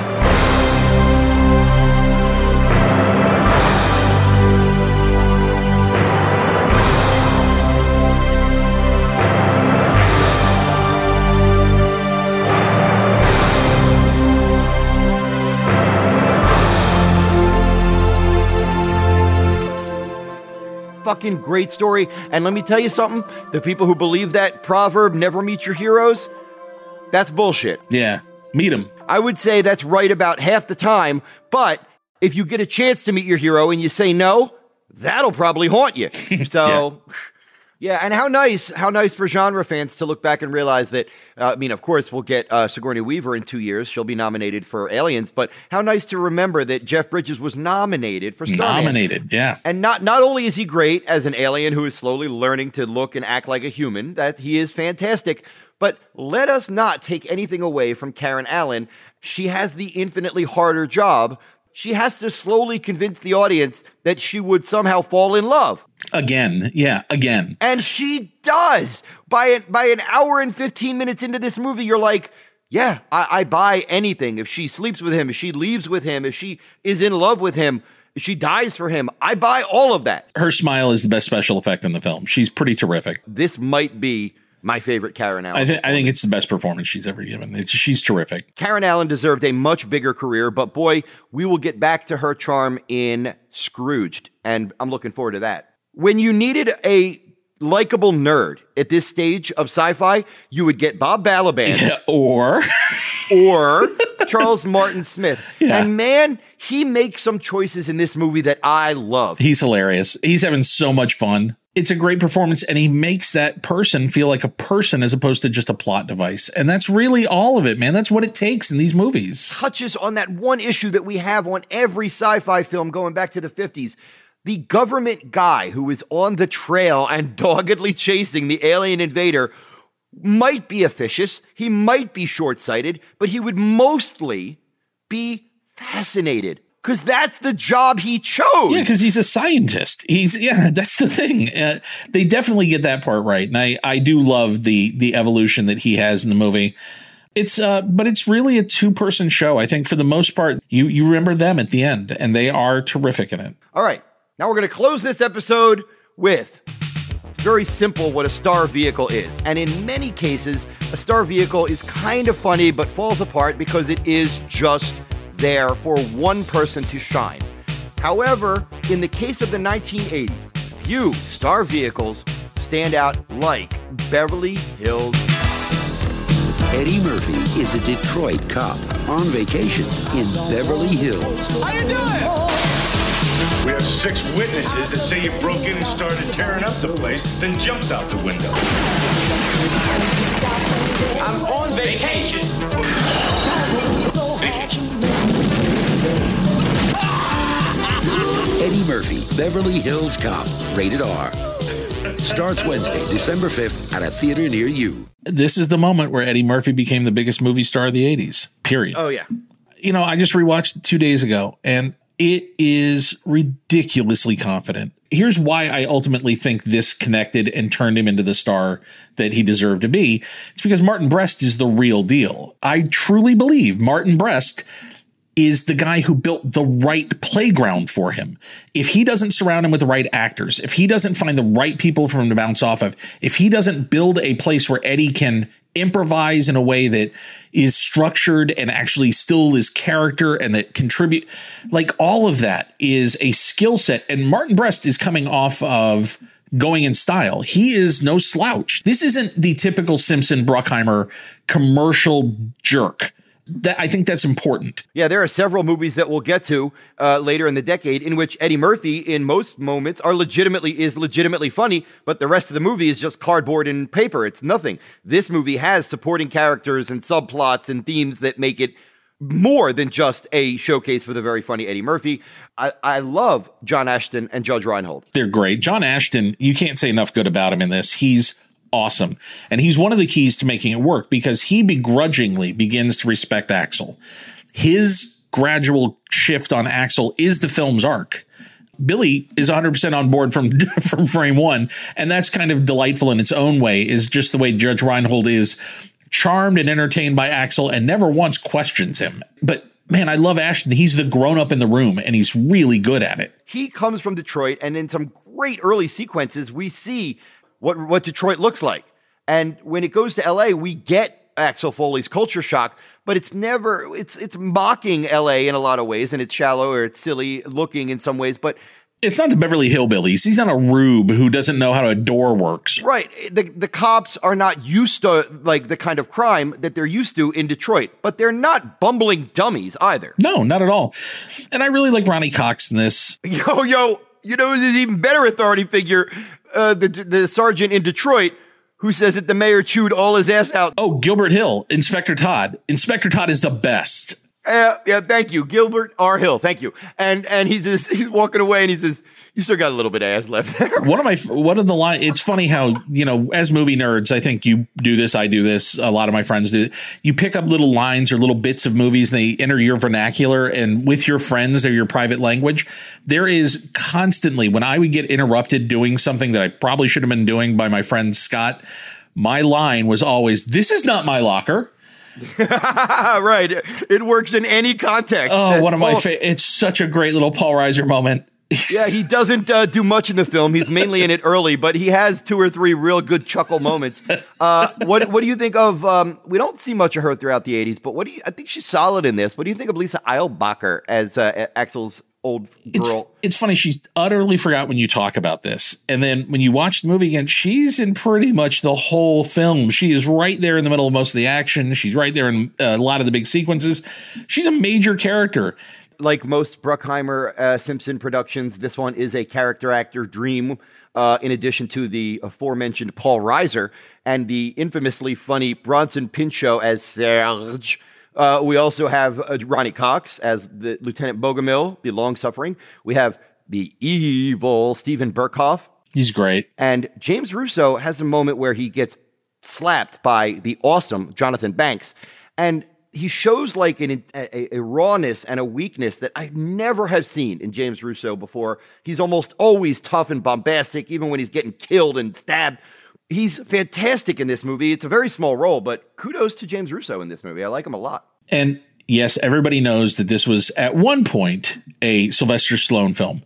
Fucking great story. And let me tell you something, the people who believe that proverb, never meet your heroes, that's bullshit. Yeah, meet them. I would say that's right about half the time, but if you get a chance to meet your hero and you say no, that'll probably haunt you. So yeah. Yeah, and how nice, how nice for genre fans to look back and realize that, uh, I mean, of course, we'll get uh, Sigourney Weaver in two years. She'll be nominated for Aliens, but how nice to remember that Jeff Bridges was nominated for Starman. Nominated, yeah. And not not only is he great as an alien who is slowly learning to look and act like a human, that he is fantastic, but let us not take anything away from Karen Allen. She has the infinitely harder job. She has to slowly convince the audience that she would somehow fall in love. Again. Yeah. Again. And she does. By, by an hour and fifteen minutes into this movie, you're like, yeah, I, I buy anything. If she sleeps with him, if she leaves with him, if she is in love with him, if she dies for him, I buy all of that. Her smile is the best special effect in the film. She's pretty terrific. This might be my favorite Karen Allen. I, th- I think it's the best performance she's ever given. It's, she's terrific. Karen Allen deserved a much bigger career, but boy, we will get back to her charm in Scrooged, and I'm looking forward to that. When you needed a likable nerd at this stage of sci-fi, you would get Bob Balaban. Yeah, or... or Charles Martin Smith. Yeah. And man, he makes some choices in this movie that I love. He's hilarious. He's having so much fun. It's a great performance, and he makes that person feel like a person as opposed to just a plot device. And that's really all of it, man. That's what it takes in these movies. Touches on that one issue that we have on every sci-fi film going back to the fifties. The government guy who is on the trail and doggedly chasing the alien invader might be officious, he might be short-sighted, but he would mostly be fascinated. Because that's the job he chose. Yeah, because he's a scientist. He's yeah, that's the thing. Uh, they definitely get that part right. And I, I do love the the evolution that he has in the movie. It's uh, but it's really a two-person show. I think for the most part, you you remember them at the end, and they are terrific in it. All right. Now we're going to close this episode with very simple what a star vehicle is. And in many cases, a star vehicle is kind of funny but falls apart because it is just there for one person to shine. However, in the case of the nineteen eighties, few star vehicles stand out like Beverly Hills Cop. Eddie Murphy is a Detroit cop on vacation in Beverly Hills. How you doing? We have six witnesses that say you broke in and started tearing up the place, then jumped out the window. I'm on vacation. Eddie Murphy, Beverly Hills Cop, rated R. Starts Wednesday, December fifth at a theater near you. This is the moment where Eddie Murphy became the biggest movie star of the eighties, period. Oh, yeah. You know, I just rewatched it two days ago, and it is ridiculously confident. Here's why I ultimately think this connected and turned him into the star that he deserved to be. It's because Martin Brest is the real deal. I truly believe Martin Brest is the guy who built the right playground for him. If he doesn't surround him with the right actors, if he doesn't find the right people for him to bounce off of, if he doesn't build a place where Eddie can improvise in a way that is structured and actually still is character and that contribute, like all of that is a skill set. And Martin Brest is coming off of Going in Style. He is no slouch. This isn't the typical Simpson Bruckheimer commercial jerk. That, I think that's important. Yeah, there are several movies that we'll get to uh, later in the decade in which Eddie Murphy, in most moments, are legitimately is legitimately funny, but the rest of the movie is just cardboard and paper. It's nothing. This movie has supporting characters and subplots and themes that make it more than just a showcase for the very funny Eddie Murphy. I, I love John Ashton and Judge Reinhold. They're great. John Ashton, you can't say enough good about him in this. He's awesome. And he's one of the keys to making it work because he begrudgingly begins to respect Axel. His gradual shift on Axel is the film's arc. Billy is one hundred percent on board from, from frame one. And that's kind of delightful in its own way, is just the way Judge Reinhold is charmed and entertained by Axel and never once questions him. But man, I love Ashton. He's the grown up in the room, and he's really good at it. He comes from Detroit, and in some great early sequences, we see What, what Detroit looks like. And when it goes to L A, we get Axel Foley's culture shock, but it's never, it's it's mocking L A in a lot of ways, and it's shallow or it's silly looking in some ways, but it's not the Beverly Hillbillies. He's not a rube who doesn't know how a door works. Right. The, the cops are not used to like the kind of crime that they're used to in Detroit, but they're not bumbling dummies either. No, not at all. And I really like Ronnie Cox in this. Yo, yo, you know, who's an even better authority figure? Uh, the, the sergeant in Detroit who says that the mayor chewed all his ass out. Oh, Gilbert Hill, Inspector Todd. Inspector Todd is the best. Uh, yeah, thank you, Gilbert R. Hill. Thank you. And and he's just, he's walking away and he says, "You still got a little bit of ass left there." One of my one of the line. It's funny how, you know, as movie nerds, I think you do this, I do this. A lot of my friends do. You pick up little lines or little bits of movies, and they enter your vernacular and with your friends or your private language. There is constantly, when I would get interrupted doing something that I probably should have been doing by my friend Scott, my line was always, "This is not my locker." Right. It works in any context. Oh, That's one of Paul. my favorite. It's such a great little Paul Reiser moment. Yeah, he doesn't uh, do much in the film. He's mainly in it early, but he has two or three real good chuckle moments. Uh, what What do you think of? Um, we don't see much of her throughout the eighties, but what do you? I think she's solid in this. What do you think of Lisa Eilbacher as uh, Axel's old girl? It's, it's funny. She's utterly forgot when you talk about this, and then when you watch the movie again, she's in pretty much the whole film. She is right there in the middle of most of the action. She's right there in a lot of the big sequences. She's a major character. Like most Bruckheimer uh, Simpson productions, this one is a character actor dream, uh, in addition to the aforementioned Paul Reiser and the infamously funny Bronson Pinchot as Serge. Uh, we also have uh, Ronnie Cox as the Lieutenant Bogomil, the long-suffering. We have the evil Stephen Burkhoff. He's great. And James Russo has a moment where he gets slapped by the awesome Jonathan Banks. And he shows like an, a, a rawness and a weakness that I never have seen in James Russo before. He's almost always tough and bombastic, even when he's getting killed and stabbed. He's fantastic in this movie. It's a very small role, but kudos to James Russo in this movie. I like him a lot. And yes, everybody knows that this was at one point a Sylvester Stallone film.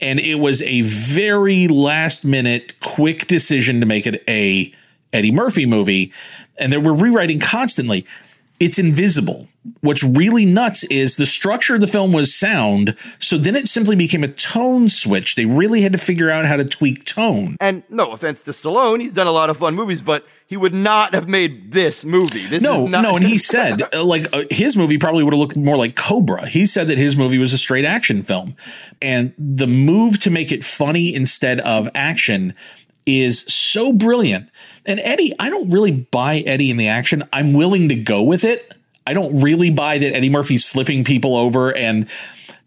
And it was a very last minute quick decision to make it a Eddie Murphy movie. And they were rewriting constantly. It's invisible. What's really nuts is the structure of the film was sound, so then it simply became a tone switch. They really had to figure out how to tweak tone. And no offense to Stallone, he's done a lot of fun movies, but he would not have made this movie. This no, is not- no, and he said, uh, like, uh, his movie probably would have looked more like Cobra. He said that his movie was a straight action film, and the move to make it funny instead of action is so brilliant. And Eddie, I don't really buy Eddie in the action. I'm willing to go with it. I don't really buy that Eddie Murphy's flipping people over and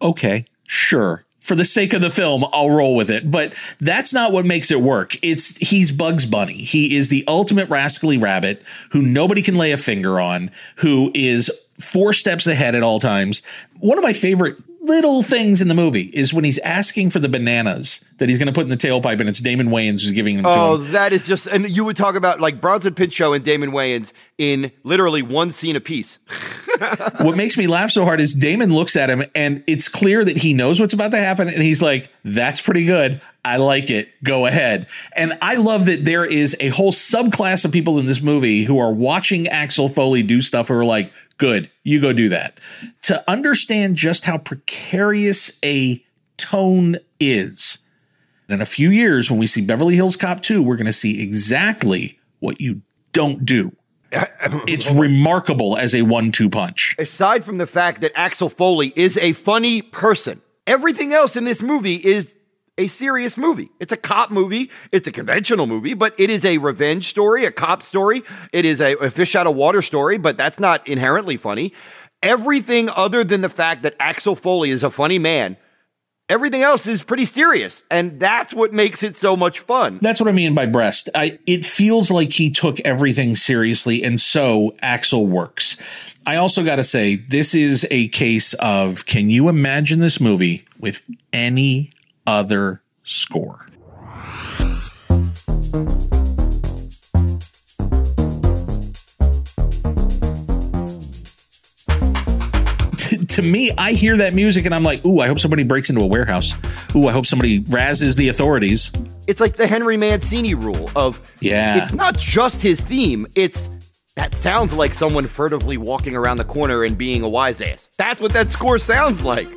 okay, sure. For the sake of the film, I'll roll with it. But that's not what makes it work. It's he's Bugs Bunny. He is the ultimate rascally rabbit who nobody can lay a finger on, who is four steps ahead at all times. One of my favorite little things in the movie is when he's asking for the bananas that he's going to put in the tailpipe, and it's Damon Wayans who's giving them oh, to him. Oh, that is just, and you would talk about like Bronson Pinchot and Damon Wayans in literally one scene apiece. What makes me laugh so hard is Damon looks at him and it's clear that he knows what's about to happen. And he's like, that's pretty good. I like it. Go ahead. And I love that there is a whole subclass of people in this movie who are watching Axel Foley do stuff who are like, good, you go do that. To understand just how precarious a tone is. And in a few years, when we see Beverly Hills Cop two, we're going to see exactly what you don't do. It's remarkable as a one two punch. Aside from the fact that Axel Foley is a funny person, everything else in this movie is a serious movie. It's a cop movie. It's a conventional movie, but it is a revenge story, a cop story. It is a, a fish out of water story, but that's not inherently funny. Everything other than the fact that Axel Foley is a funny man, everything else is pretty serious, and that's what makes it so much fun. That's what I mean by breast. I, it feels like he took everything seriously, and so Axel works. I also got to say, this is a case of, can you imagine this movie with any other score? To me, I hear that music and I'm like, ooh, I hope somebody breaks into a warehouse. Ooh, I hope somebody razzes the authorities. It's like the Henry Mancini rule of, yeah, it's not just his theme. It's that sounds like someone furtively walking around the corner and being a wise ass. That's what that score sounds like.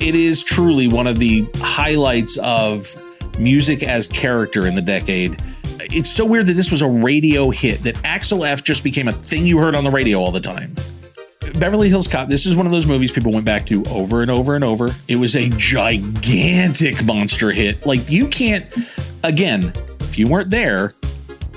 It is truly one of the highlights of music as character in the decade. It's so weird that this was a radio hit, that Axel F just became a thing you heard on the radio all the time. Beverly Hills Cop, this is one of those movies people went back to over and over and over. It was a gigantic monster hit. Like, you can't, again, if you weren't there,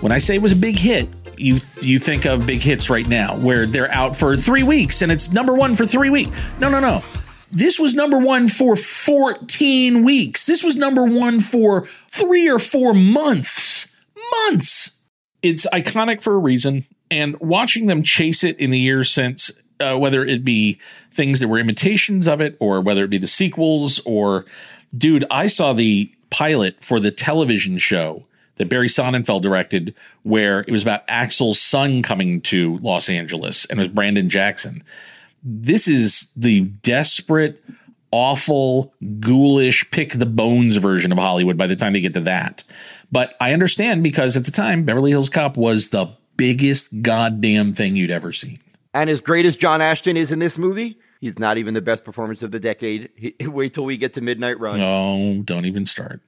when I say it was a big hit, you you think of big hits right now where they're out for three weeks and it's number one for three weeks. No, no, no. This was number one for fourteen weeks. This was number one for three or four months. Months. It's iconic for a reason, and watching them chase it in the years since, uh, whether it be things that were imitations of it or whether it be the sequels, or dude, I saw the pilot for the television show that Barry Sonnenfeld directed, where it was about Axel's son coming to Los Angeles, and it was Brandon Jackson. This is the desperate, awful, ghoulish, pick the bones version of Hollywood by the time they get to that. But I understand, because at the time, Beverly Hills Cop was the biggest goddamn thing you'd ever seen. And as great as John Ashton is in this movie, he's not even the best performance of the decade. He, wait till we get to Midnight Run. No, don't even start.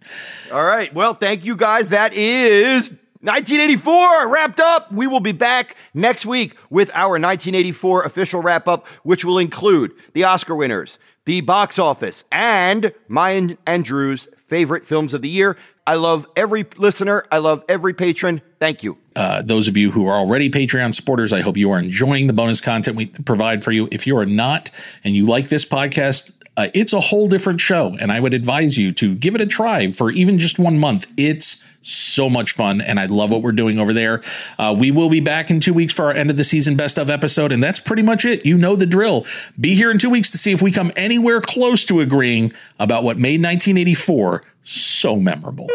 All right. Well, thank you guys. That is nineteen eighty-four wrapped up. We will be back next week with our nineteen eighty-four official wrap up, which will include the Oscar winners, the box office, and mine and Drew's favorite films of the year. I love every listener. I love every patron. Thank you. Uh, those of you who are already Patreon supporters, I hope you are enjoying the bonus content we provide for you. If you are not and you like this podcast, uh, it's a whole different show. And I would advise you to give it a try for even just one month. It's so much fun. And I love what we're doing over there. Uh, we will be back in two weeks for our end of the season best of episode. And that's pretty much it. You know the drill. Be here in two weeks to see if we come anywhere close to agreeing about what made nineteen eighty-four so memorable.